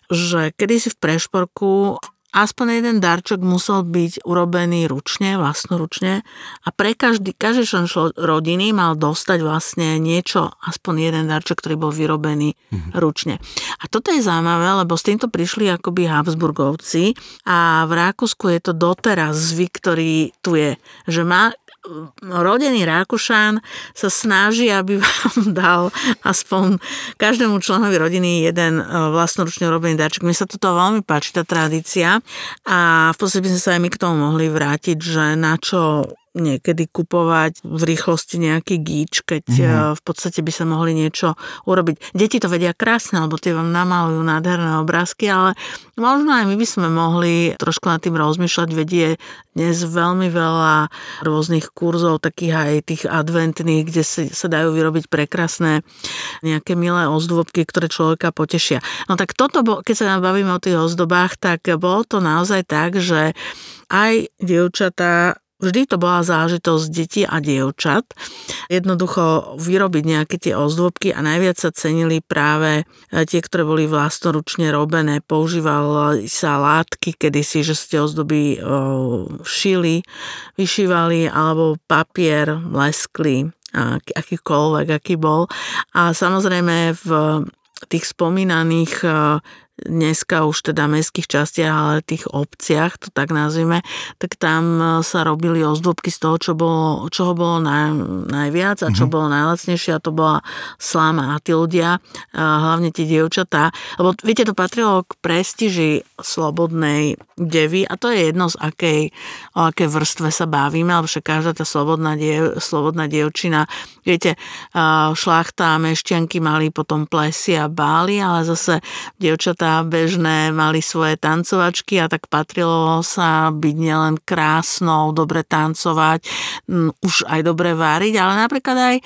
že kedysi v Prešporku aspoň jeden darček musel byť urobený ručne, vlastnoručne a každý člen rodiny mal dostať vlastne niečo, aspoň jeden darček, ktorý bol vyrobený ručne. A toto je zaujímavé, lebo s týmto prišli akoby Habsburgovci a v Rakúsku je to doteraz zvyk, ktorý tu je, že má rodený Rakúšan sa snaží, aby vám dal aspoň každému členovi rodiny jeden vlastnoručne urobený darček. Mne sa toto veľmi páči, tá tradícia a v podstate by sme sa aj my k tomu mohli vrátiť, že na čo niekedy kupovať v rýchlosti nejaký gíč, keď v podstate by sa mohli niečo urobiť. Deti to vedia krásne, lebo tie vám namalujú nádherné obrázky, ale možno aj my by sme mohli trošku nad tým rozmýšľať. Vedie dnes veľmi veľa rôznych kurzov, takých aj tých adventných, kde sa dajú vyrobiť prekrasné nejaké milé ozdôbky, ktoré človeka potešia. No tak toto, keď sa bavíme o tých ozdobách, tak bolo to naozaj tak, že aj dievčatá vždy to bola zážitosť detí a dievčat. Jednoducho vyrobiť nejaké tie ozdôbky a najviac sa cenili práve tie, ktoré boli vlastnoručne robené. Používali sa látky kedysi, že ste ozdoby šili, vyšívali alebo papier, leskli, akýkoľvek, aký bol. A samozrejme v tých spomínaných dneska už teda mestských častiach, ale tých obciach, to tak nazvime, tak tam sa robili ozdôbky z toho, čoho bolo najviac a čo bolo najlacnejšie a to bola sláma a tí ľudia, hlavne tie dievčatá, lebo viete, to patrilo k prestiži slobodnej devy a to je jedno z akej vrstve sa bavíme, ale však každá tá slobodná dievčina, viete, šlachta a mešťanky mali potom plesy a báli, ale zase dievčatá bežné mali svoje tancovačky a tak patrilo sa byť nielen krásnou, dobre tancovať, už aj dobre váriť, ale napríklad aj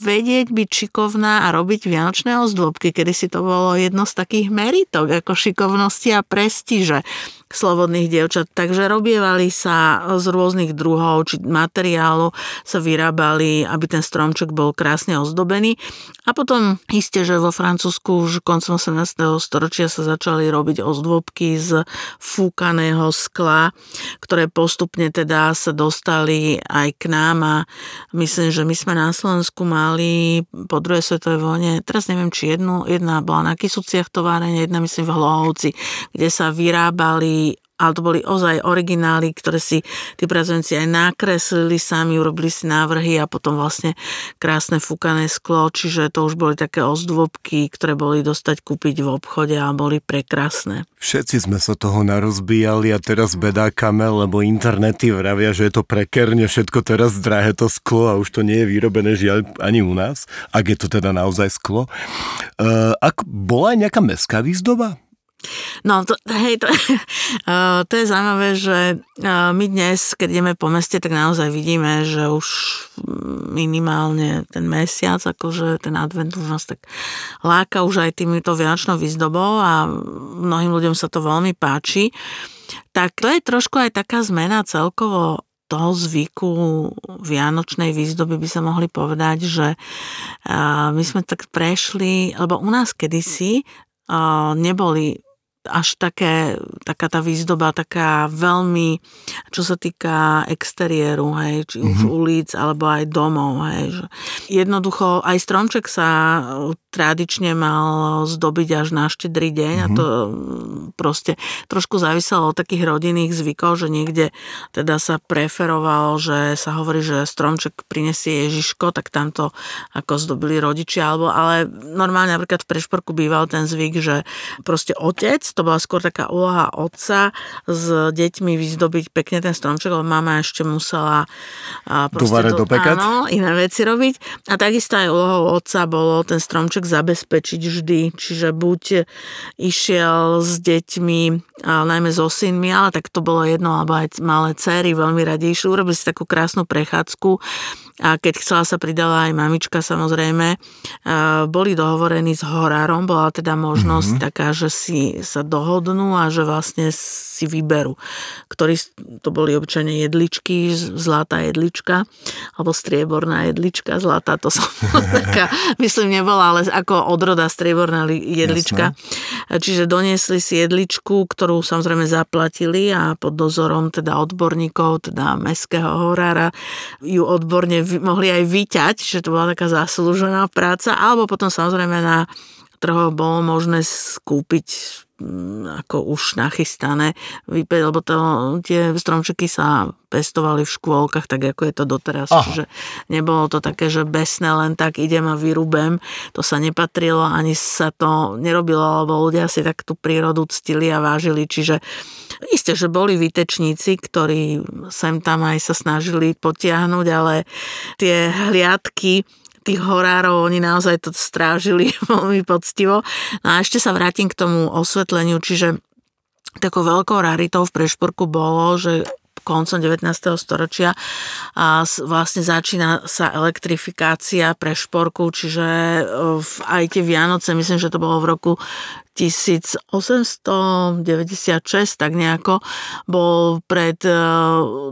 vedieť byť šikovná a robiť vianočné ozdôbky, kedy si to bolo jedno z takých meritok, ako šikovnosti a prestíže slobodných dievčat. Takže robievali sa z rôznych druhov či materiálu, sa vyrábali, aby ten stromček bol krásne ozdobený. A potom isté, že vo Francúzsku už koncom 18. storočia sa začali robiť ozdôbky z fúkaného skla, ktoré postupne teda sa dostali aj k nám a myslím, že my sme na Slovensku mali po druhej svetovej vojne, teraz neviem, či jedna bola na Kysuciach továreň, jedna myslím v Hlohovci, kde sa vyrábali, ale to boli ozaj originály, ktoré si tí pracovníci aj nakreslili sami, urobili si návrhy a potom vlastne krásne fúkané sklo, čiže to už boli také ozdôbky, ktoré boli dostať kúpiť v obchode a boli prekrásne. Všetci sme sa toho narozbíjali a teraz bedá kamel, lebo internety vravia, že je to prekerne všetko teraz drahé to sklo a už to nie je vyrobené žiaľ ani u nás, ak je to teda naozaj sklo. Ak bola aj nejaká mestská výzdoba? No, to je zaujímavé, že my dnes, keď ideme po meste, tak naozaj vidíme, že už minimálne ten mesiac, akože ten advent už nás tak láka už aj týmito vianočnou výzdobou a mnohým ľuďom sa to veľmi páči. Tak to je trošku aj taká zmena celkovo toho zvyku vianočnej výzdoby, by sa mohli povedať, že my sme tak prešli, lebo u nás kedysi neboli až taká tá výzdoba, taká veľmi, čo sa týka exteriéru, hej, či už ulic, alebo aj domov, hej. Že jednoducho, aj stromček sa tradične mal zdobiť až na štedrý deň a to proste trošku záviselo od takých rodinných zvykov, že niekde teda sa preferovalo, že sa hovorí, že stromček prinesie Ježiško, tak tamto ako zdobili rodičia, ale normálne napríklad v Prešporku býval ten zvyk, že proste otec, to bola skôr taká úloha otca s deťmi vyzdobiť pekne ten stromček, lebo mama ešte musela proste iné veci robiť. A takisto aj úlohou otca bolo ten stromček zabezpečiť vždy. Čiže buď išiel s deťmi, najmä so synmi, ale tak to bolo jedno, alebo aj malé dcery veľmi radi išli. Urobili si takú krásnu prechádzku a keď chcela, sa pridala aj mamička, samozrejme. Boli dohovorení s horárom, bola teda možnosť taká, že si sa dohodnú a že vlastne si vyberú, ktorí to boli obyčajne jedličky, zlatá jedlička alebo strieborná jedlička, zlatá to som taká, myslím nebola, ale ako odroda strieborná jedlička. Jasné. Čiže doniesli si jedličku, ktorú samozrejme zaplatili a pod dozorom teda odborníkov, teda mestského horára ju odborne mohli aj vyťať, že to bola taká zaslúžená práca, alebo potom samozrejme na trhoch bolo možné skúpiť ako už nachystané vypäť, lebo to, tie stromčeky sa pestovali v škôlkach, tak ako je to doteraz. Čiže nebolo to také, že besné len tak idem a vyrúbem. To sa nepatrilo, ani sa to nerobilo, lebo ľudia si tak tú prírodu ctili a vážili. Čiže isté, že boli výtečníci, ktorí sem tam aj sa snažili potiahnuť, ale tie hliadky tých horárov, oni naozaj to strážili veľmi poctivo. No a ešte sa vrátim k tomu osvetleniu, čiže takou veľkou raritou v Prešporku bolo, že koncom 19. storočia a vlastne začína sa elektrifikácia Prešporku, čiže aj tie Vianoce, myslím, že to bolo v roku 1896, tak nejako, bol pred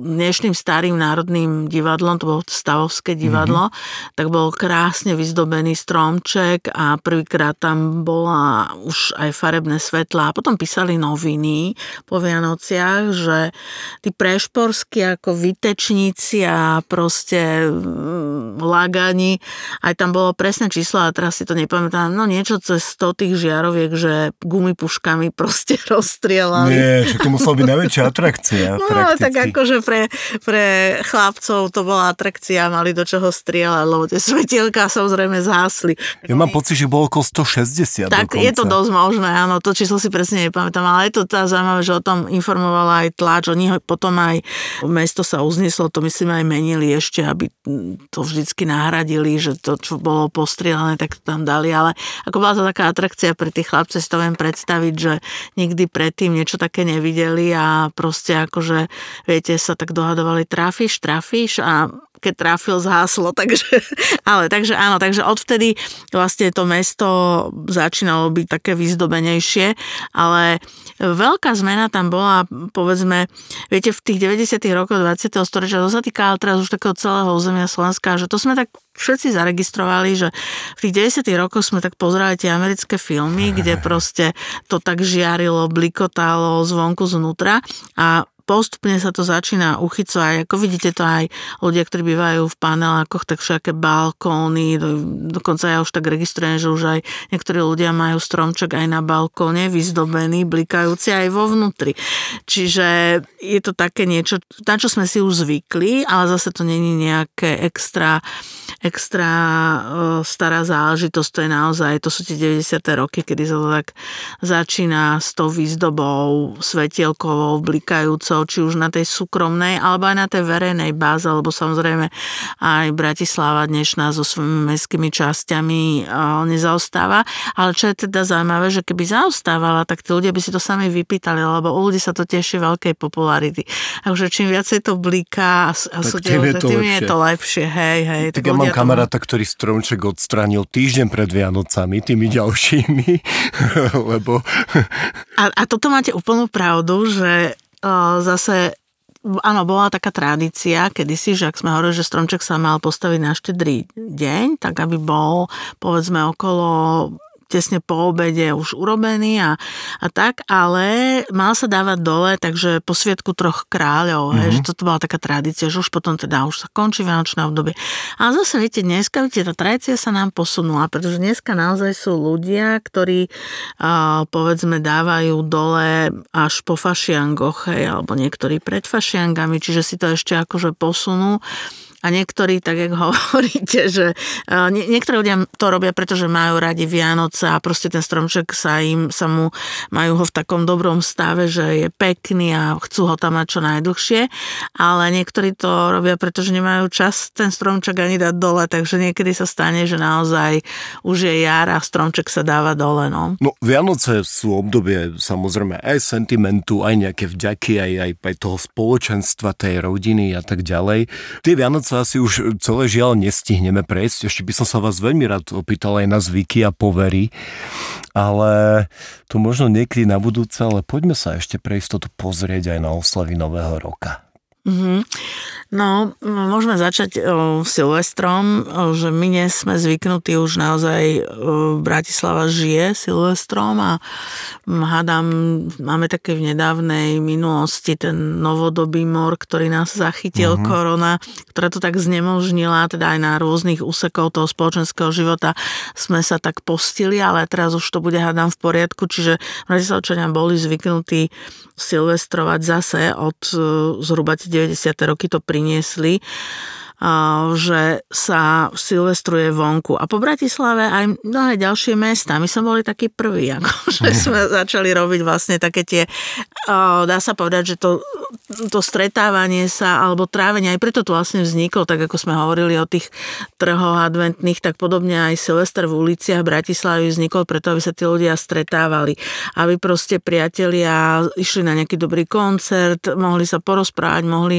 dnešným starým Národným divadlom, to bolo Stavovské divadlo, tak bol krásne vyzdobený stromček a prvýkrát tam bola už aj farebné svetla a potom písali noviny po Vianociach, že tí prešporskí ako výtečníci a proste lagani, aj tam bolo presné číslo a teraz si to nepamätám, no niečo cez 100 tých žiaroviek, že gumipuškami proste rozstrielali. Nie, že to musela byť najväčšia atrakcia. No, prakticky. Tak akože pre chlapcov to bola atrakcia, mali do čoho strieľať, lebo tie svetielka samozrejme zhasli. Ja mám pocit, že bolo okolo 160 tak dokonca. Je to dosť možné, áno, to číslo si presne nepamätám, ale je to tá zaujímavé, že o tom informovala aj tlač, oni potom aj mesto sa uzneslo, to myslím aj menili ešte, aby to vždycky nahradili, že to, čo bolo postrielané, tak to tam dali, ale ako bola to taká atrakcia pre tých chlapcov, si to viem predstaviť, že nikdy predtým niečo také nevideli a proste akože, viete, sa tak dohadovali, trafíš a keď trafil, zhaslo, takže odvtedy vlastne to mesto začínalo byť také vyzdobenejšie, ale veľká zmena tam bola, povedzme, viete, v tých 90. rokoch 20. storočia, to sa týka ale teraz už takého celého územia Slovenska, že to sme tak všetci zaregistrovali, že v tých 90. rokoch sme tak pozerali tie americké filmy, kde proste to tak žiarilo, blikotalo zvonku znútra a postupne sa to začína uchycovať. Ako vidíte to aj ľudia, ktorí bývajú v panelákoch, tak všaké balkóny, dokonca ja už tak registrujem, že už aj niektorí ľudia majú stromček aj na balkóne, vyzdobený, blikajúci aj vo vnútri. Čiže je to také niečo, na čo sme si už zvykli, ale zase to není nejaké extra stará záležitosť, to je naozaj, to sú tie 90. roky, kedy sa to tak začína s tou výzdobou svetielkovou, blikajúcou, či už na tej súkromnej, alebo aj na tej verejnej báze, lebo samozrejme aj Bratislava dnešná so svojimi mestskými časťami nezaostáva. Ale čo je teda zaujímavé, že keby zaostávala, tak tí ľudia by si to sami vypýtali, lebo u ľudí sa to teší veľkej popularity. Takže čím viacej to bliká, tým je to lepšie. Hej, tak ja mám kamaráta, ktorý stromček odstránil týždeň pred Vianocami, tými ďalšími, lebo... A toto máte úplnú pravdu, že zase, áno, bola taká tradícia kedysi, že ak sme hovorili, že stromček sa mal postaviť na Štedrý deň, tak aby bol, povedzme, okolo tesne po obede už urobený a tak, ale mal sa dávať dole, takže po sviatku Troch kráľov, hej, že toto bola taká tradícia, že už potom teda už sa končí vianočné obdobie. A zase viete, dneska tá tradícia sa nám posunula, pretože dneska naozaj sú ľudia, ktorí povedzme dávajú dole až po fašiangoch, hej, alebo niektorí pred fašiangami, čiže si to ešte akože posunú. A niektorí, tak jak hovoríte, že niektorí ľudia to robia, pretože majú radi Vianoce a proste ten stromček majú ho v takom dobrom stave, že je pekný a chcú ho tam mať čo najdlhšie, ale niektorí to robia, pretože nemajú čas ten stromček ani dať dole, takže niekedy sa stane, že naozaj už je jar a stromček sa dáva dole. No Vianoce sú obdobie samozrejme aj sentimentu, aj nejaké vďaky, aj toho spoločenstva, tej rodiny a tak ďalej. Tie Vianoce sa asi už celé žiaľ nestihneme prejsť. Ešte by som sa vás veľmi rád opýtal aj na zvyky a povery, ale to možno niekedy na budúce, ale poďme sa ešte pre istotu pozrieť aj na oslavy Nového roka. No, môžeme začať Silvestrom, že my nie sme zvyknutí už naozaj, Bratislava žije Silvestrom a hádam, máme také v nedávnej minulosti ten novodobý mor, ktorý nás zachytil, korona, ktorá to tak znemožnila, teda aj na rôznych úsekov toho spoločenského života sme sa tak postili, ale teraz už to bude hádam v poriadku, čiže Bratislavčania boli zvyknutí silvestrovať zase od zhruba 90. roky to priniesli, že sa silvestruje vonku. A po Bratislave aj mnohé ďalšie mesta. My sme boli takí prví, akože sme začali robiť vlastne také tie, dá sa povedať, že to stretávanie sa alebo trávenie, aj preto to vlastne vzniklo, tak ako sme hovorili o tých trhoch adventných, tak podobne aj Silvester v uliciach Bratislavy vznikol preto, aby sa tí ľudia stretávali. Aby proste priatelia išli na nejaký dobrý koncert, mohli sa porozprávať, mohli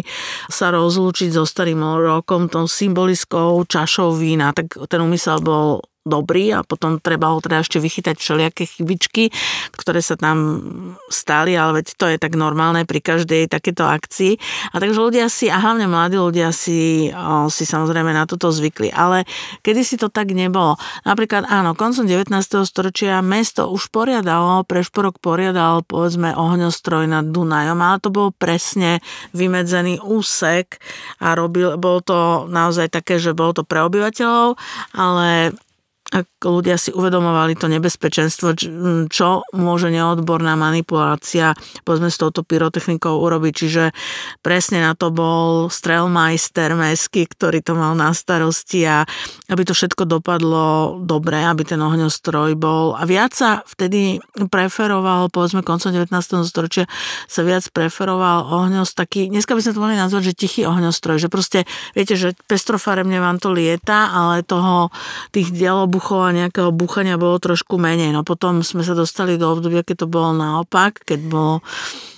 sa rozlúčiť so starým rokom, tou symbolickou čašou vína, tak ten úmysel bol dobrý a potom treba ho teda ešte vychytať všelijaké chybičky, ktoré sa tam stali, ale veď to je tak normálne pri každej takéto akcii. A takže ľudia si, a hlavne mladí ľudia si samozrejme na toto zvykli, ale kedysi to tak nebolo. Napríklad áno, koncom 19. storočia mesto už poriadalo, Prešporok poriadal povedzme ohňostroj nad Dunajom, ale to bol presne vymedzený úsek a bolo to naozaj také, že bolo to pre obyvateľov, ale ako ľudia si uvedomovali to nebezpečenstvo, čo môže neodborná manipulácia povedzme s touto pyrotechnikou urobiť. Čiže presne na to bol strelmajster mestský, ktorý to mal na starosti a aby to všetko dopadlo dobre, aby ten ohňostroj bol. A viac sa vtedy preferoval, povedzme koncom 19. storočia sa viac preferoval ohňostroj, taký, dneska by sme to mohli nazvať, že tichý ohňostroj, že proste, viete, že pestrofarebne vám to lieta, ale toho tých dialogov a nejakého búchania bolo trošku menej. No potom sme sa dostali do obdobia, keď to bolo naopak, keď bolo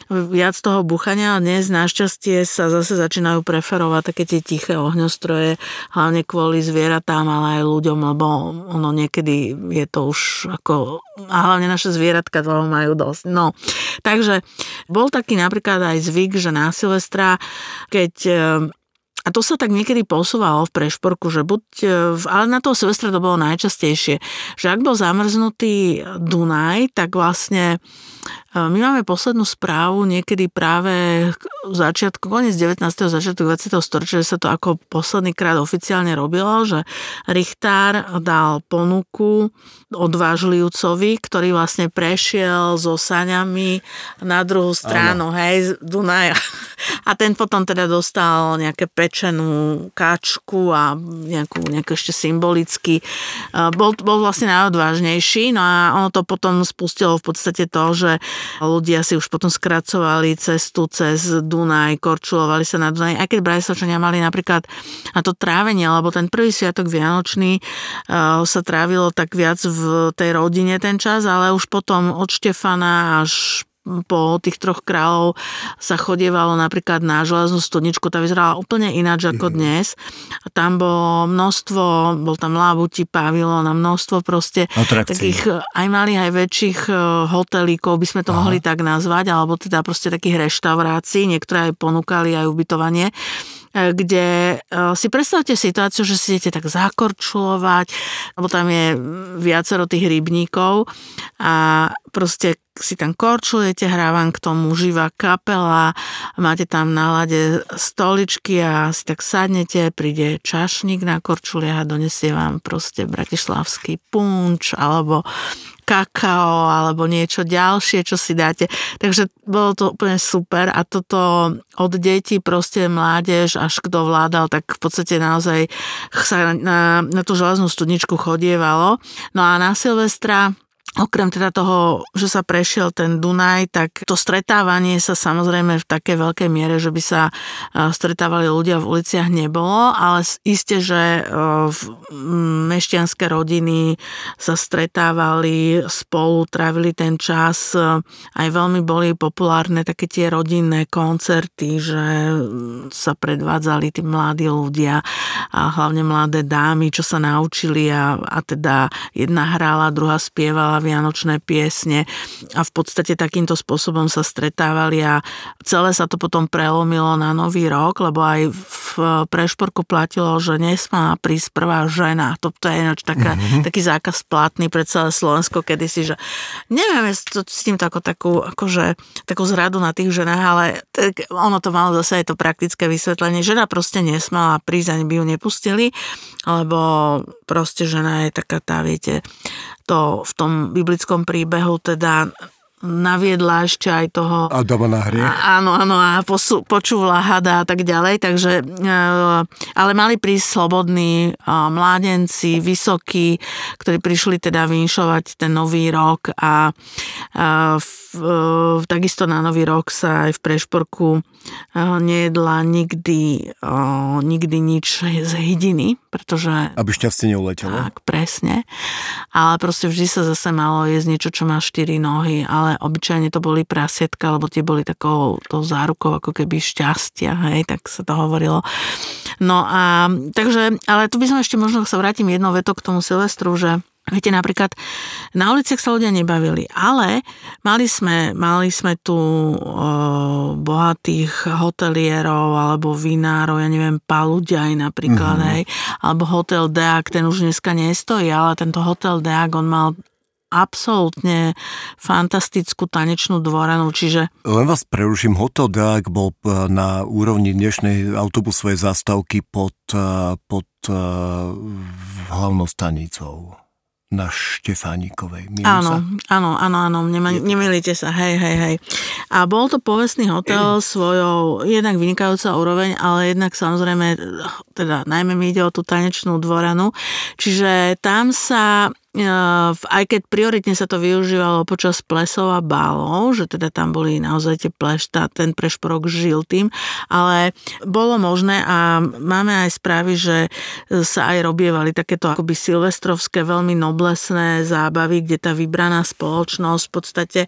viac toho búchania a dnes našťastie sa zase začínajú preferovať také tie tiché ohňostroje, hlavne kvôli zvieratám, ale aj ľuďom, lebo ono niekedy je to už ako, a hlavne naše zvieratka toho majú dosť. No, takže bol taký napríklad aj zvyk, že na Silvestra, keď a to sa tak niekedy posúvalo v Prešporku, že ale na toho Silvestra to bolo najčastejšie, že ak bol zamrznutý Dunaj, tak vlastne my máme poslednú správu niekedy práve koniec 19. začiatku 20. storočia, že sa to ako posledný krát oficiálne robilo, že Richtár dal ponuku odvážlivcovi, ktorý vlastne prešiel so saňami na druhú stranu, hej, Dunaja. A ten potom teda dostal nejaké pečenú kačku a nejakú ešte symbolicky. Bol vlastne najodvážnejší, no a ono to potom spustilo v podstate to, že ľudia si už potom skracovali cestu cez Dunaj, korčulovali sa na Dunaj. Aj keď Bratislavčania mali napríklad na to trávenie, lebo ten prvý sviatok vianočný sa trávilo tak viac v tej rodine ten čas, ale už potom od Štefana až po tých troch kráľov sa chodievalo napríklad na Železnú studničku, tá vyzerala úplne ináč ako dnes. A tam bolo množstvo, bol tam Lábuti, pavilón a množstvo proste atrakcií. Takých aj malých, aj väčších hotelíkov, by sme to mohli tak nazvať, alebo teda proste takých reštaurácií, niektoré aj ponúkali aj ubytovanie, kde si predstavte situáciu, že si idete tak zakorčulovať, lebo tam je viacero tých rybníkov a proste si tam korčujete, hrá vám k tomu živá kapela, máte tam na lade stoličky a si tak sadnete, príde čašník na korčuliach a donesie vám proste bratislavský punč alebo kakao alebo niečo ďalšie, čo si dáte. Takže bolo to úplne super a toto od detí proste mládež až kto vládal, tak v podstate naozaj sa na tú železnú studničku chodievalo. No a na Silvestra Okrem teda toho, že sa prešiel ten Dunaj, tak to stretávanie sa samozrejme v takej veľkej miere, že by sa stretávali ľudia v uliciach nebolo, ale isté, že mešťanské rodiny sa stretávali spolu, trávili ten čas. Aj veľmi boli populárne také tie rodinné koncerty, že sa predvádzali tí mladí ľudia a hlavne mladé dámy, čo sa naučili a teda jedna hrála, druhá spievala vianočné piesne a v podstate takýmto spôsobom sa stretávali a celé sa to potom prelomilo na Nový rok, lebo aj v Prešporku platilo, že nesmá prísť prvá žena. To je ináč taký zákaz platný pre celé Slovensko kedysi, že neviem, ja cítim takú zradu na tých ženách, ale tak ono to malo zase aj to praktické vysvetlenie. Žena proste nesmala prísť, ani by ju nepustili, lebo proste žena je taká tá, viete, to v tom biblickom príbehu teda naviedla ešte aj toho Adama na hriech. Áno, a počúvala hada a tak ďalej, takže ale mali prísť slobodní mládenci, vysokí, ktorí prišli teda vinšovať ten Nový rok a takisto na Nový rok sa aj v Prešporku nejedla nikdy nič z hydiny, pretože aby šťastie neuletelo. Tak, presne. Ale proste vždy sa zase malo jesť niečo, čo má 4 nohy, ale obyčajne to boli prasietka, lebo tie boli takou zárukou ako keby šťastia, hej, tak sa to hovorilo. No a takže, ale tu by som ešte možno sa vrátim jednou vetou k tomu Silvestru, že viete, napríklad na uliciach sa ľudia nebavili, ale mali sme tu bohatých hotelierov alebo vinárov, ja neviem, Paluďaj napríklad, hej, alebo Hotel Deak, ten už dneska nestojí, ale tento Hotel Deak, on mal absolútne fantastickú tanečnú dvoranu, čiže... Len vás preruším, Hotel Deak bol na úrovni dnešnej autobusovej zastávky pod hlavnou stanicou. Na Štefánikovej. Áno, nemýlite sa, hej. A bol to povestný hotel svojou, jednak vynikajúca úroveň, ale jednak samozrejme, teda najmä mi ide o tú tanečnú dvoranu, čiže tam sa, aj keď prioritne sa to využívalo počas plesov a bálov, že teda tam boli naozaj tie plešta, ten Prešporok žil tým, ale bolo možné a máme aj správy, že sa aj robievali takéto akoby silvestrovské, veľmi noblesné zábavy, kde tá vybraná spoločnosť, v podstate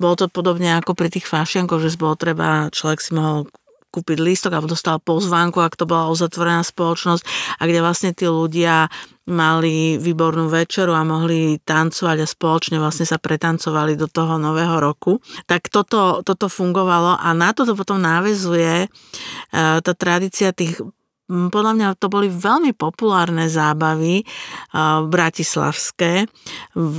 bolo to podobne ako pri tých fašiankoch, že bolo treba, človek si mohol kúpiť lístok alebo dostal pozvánku, ak to bola uzatvorená spoločnosť a kde vlastne tí ľudia mali výbornú večeru a mohli tancovať a spoločne vlastne sa pretancovali do toho nového roku. Tak toto fungovalo a na toto potom náväzuje tá tradícia tých, podľa mňa to boli veľmi populárne zábavy bratislavské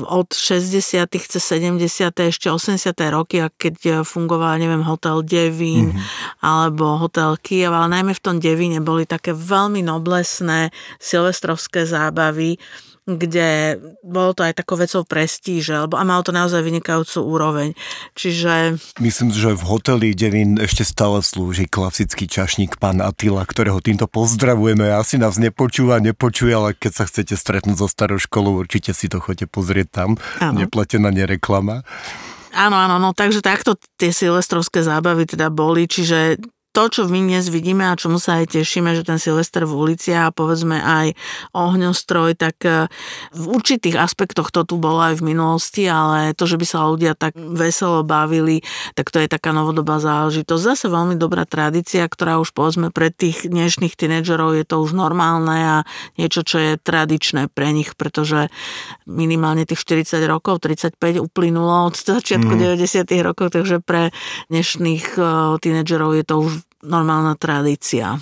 od 60. cez 70. ešte 80. roky, keď fungoval, neviem, Hotel Devín alebo Hotel Kiev, ale najmä v tom Devíne boli také veľmi noblesné silvestrovské zábavy, kde bolo to aj takou vecou prestíže, a malo to naozaj vynikajúcu úroveň. Čiže... Myslím, že v hoteli Devín ešte stále slúži klasický čašník pán Attila, ktorého týmto pozdravujeme. Asi nás nepočuje, ale keď sa chcete stretnúť so starou školou, určite si to chodite pozrieť tam. Áno. Neplatená nereklama. Áno, no takže takto tie silvestrovské zábavy teda boli, čiže to, čo my dnes vidíme a čomu sa aj tešíme, že ten Silvester v ulici a povedzme aj ohňostroj, tak v určitých aspektoch to tu bolo aj v minulosti, ale to, že by sa ľudia tak veselo bavili, tak to je taká novodobá záležitosť. Zase veľmi dobrá tradícia, ktorá už povedzme pre tých dnešných tínedžerov je to už normálne a niečo, čo je tradičné pre nich, pretože minimálne tých 40 rokov, 35 uplynulo od začiatku 90. rokov, takže pre dnešných tínedžerov je to už normálna tradícia.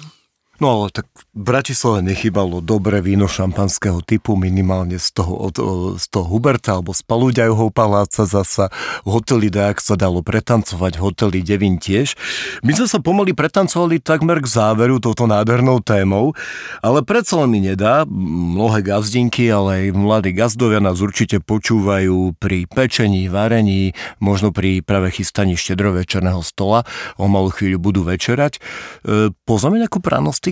No ale tak v Bratislave nechybalo dobré víno šampanského typu, minimálne z toho Huberta alebo z Paluďajovho paláca zasa. V hoteli Deak sa dalo pretancovať, v hoteli Devín tiež. My sme sa pomaly pretancovali takmer k záveru touto nádhernou témou, ale predsa len mi nedá. Mnohé gazdinky, ale aj mladí gazdovia nás určite počúvajú pri pečení, varení, možno pri práve chystaní štedrovečerného stola. O malú chvíľu budú večerať. Poznáme nejakú pránosť?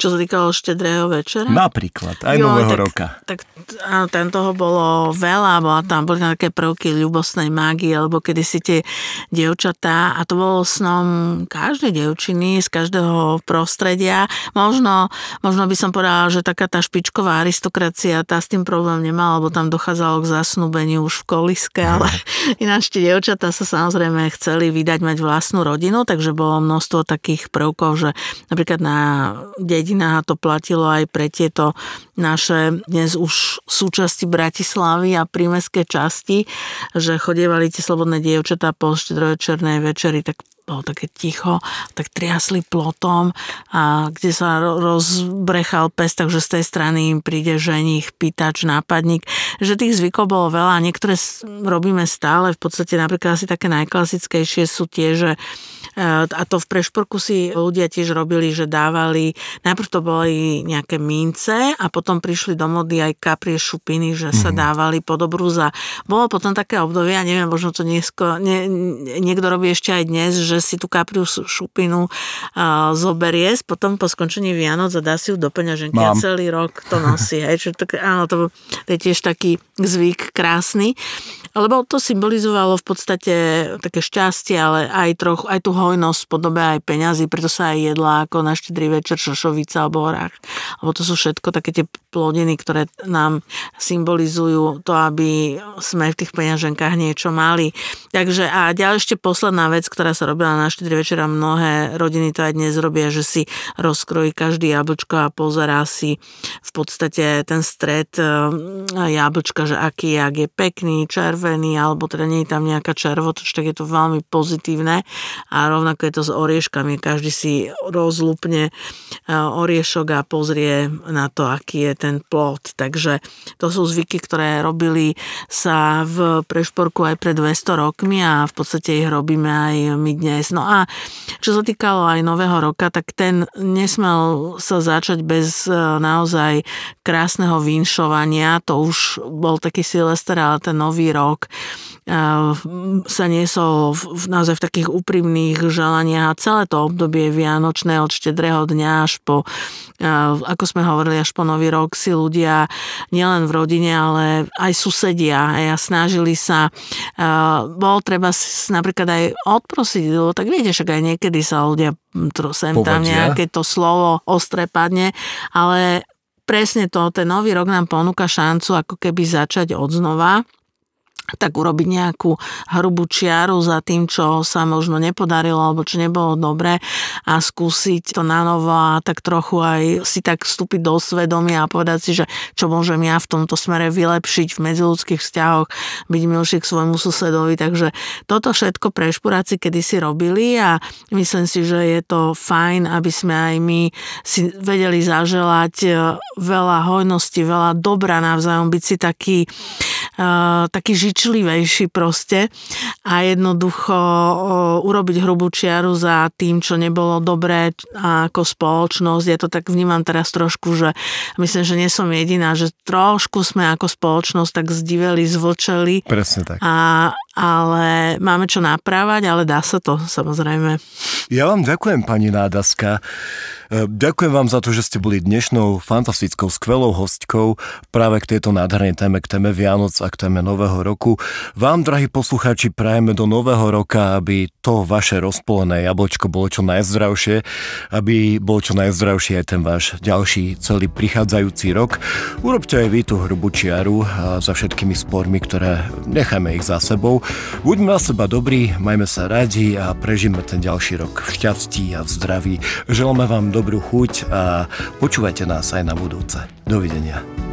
Čo sa týkalo Štedrého večera? Napríklad, aj Nového roka. Tak áno, tam toho bolo veľa, boli tam také prvky ľubostnej mágie, alebo kedysi tie dievčatá, a to bolo snom každej dievčiny, z každého prostredia. Možno by som povedala, že taká tá špičková aristokracia, tá s tým problém nemala, lebo tam dochádzalo k zasnúbeniu už v koliske, ale ináč tie dievčatá sa samozrejme chceli vydať, mať vlastnú rodinu, takže bolo množstvo takých prvkov, že napríklad na dedinách, a to platilo aj pre tieto naše dnes už súčasti Bratislavy a prímestské časti, že chodievali tie slobodné dievčatá po štedrovečernej večeri, tak bolo také ticho, tak triasli plotom, a kde sa rozbrechal pes, takže z tej strany im príde ženich, pýtač, nápadník, že tých zvykov bolo veľa. Niektoré robíme stále, v podstate napríklad asi také najklasickejšie sú tie, že, a to v Prešporku si ľudia tiež robili, že dávali, najprv to boli nejaké mince a potom prišli do mody aj kaprie šupiny, že sa dávali pod obrúza. Bolo potom také obdobie, ja neviem, možno to niekto robí ešte aj dnes, že si tú kapriu šupinu zoberie, potom po skončení Vianoc a dá si ju do peňaženky a celý rok to nosí. Hej. Tak, áno, to je tiež taký zvyk krásny, lebo to symbolizovalo v podstate také šťastie, ale aj tú hojnosť v podobe aj peňazí, preto sa aj jedla ako na Štedrý večer šošovica alebo horách, lebo to sú všetko také tie plodiny, ktoré nám symbolizujú to, aby sme v tých peňaženkách niečo mali. Takže a ďalej ešte posledná vec, ktorá sa robila na Štedrý večer, mnohé rodiny to aj dnes robia, že si rozkrojí každý jablčko a pozerá si v podstate ten stred jablčka, že aký je, ak je pekný, červený, alebo teda nie je tam nejaká červotoč, tak je to veľmi pozitívne, a rovnako je to s orieškami. Každý si rozlúpne oriešok a pozrie na to, aký je ten plod. Takže to sú zvyky, ktoré robili sa v Prešporku aj pred 200 rokmi a v podstate ich robíme aj my dnes. No a čo sa týkalo aj Nového roka, tak ten nesmel sa začať bez naozaj krásneho vinšovania. To už bol taký Silvester, ale ten Nový rok sa niesol naozaj v takých úprimných želaniach, a celé to obdobie vianočné od Štedrého dňa až po, ako sme hovorili, až po Nový rok si ľudia nielen v rodine, ale aj susedia a snažili sa. Bolo treba napríklad aj odprosiť, lebo tak viete, však aj niekedy sa ľudia sem tam nejaké to slovo ostré padne, ale presne to, ten Nový rok nám ponúka šancu ako keby začať odznova, tak urobiť nejakú hrubú čiaru za tým, čo sa možno nepodarilo alebo čo nebolo dobré, a skúsiť to na novo a tak trochu aj si tak vstúpiť do svedomia a povedať si, že čo môžem ja v tomto smere vylepšiť v medziľudských vzťahoch, byť milší k svojmu susedovi. Takže toto všetko Prešporáci kedysi robili a myslím si, že je to fajn, aby sme aj my si vedeli zaželať veľa hojnosti, veľa dobra navzájom, byť si taký žičlivejší proste a jednoducho urobiť hrubú čiaru za tým, čo nebolo dobré ako spoločnosť. Ja to tak vnímam teraz trošku, že myslím, že nie som jediná, že trošku sme ako spoločnosť tak zdiveli, zvlčeli. Presne tak. Ale máme čo naprávať, ale dá sa to, samozrejme. Ja vám ďakujem, pani Nádaska. Ďakujem vám za to, že ste boli dnešnou fantastickou, skvelou hostkou práve k tejto nádhernej téme, k téme Vianoc a k téme Nového roku. Vám, drahí poslucháči, prajeme do Nového roka, aby to vaše rozpolené jablčko bolo čo najzdravšie, aby bol čo najzdravší aj ten váš ďalší celý prichádzajúci rok. Urobte aj vy tú hrubú čiaru za všetkými spormi, ktoré necháme ich za sebou. Buďme na seba dobrí, majme sa radi a prežijme ten ďalší rok v šťastí a v zdraví. Želáme vám dobrú chuť a počúvajte nás aj na budúce. Dovidenia.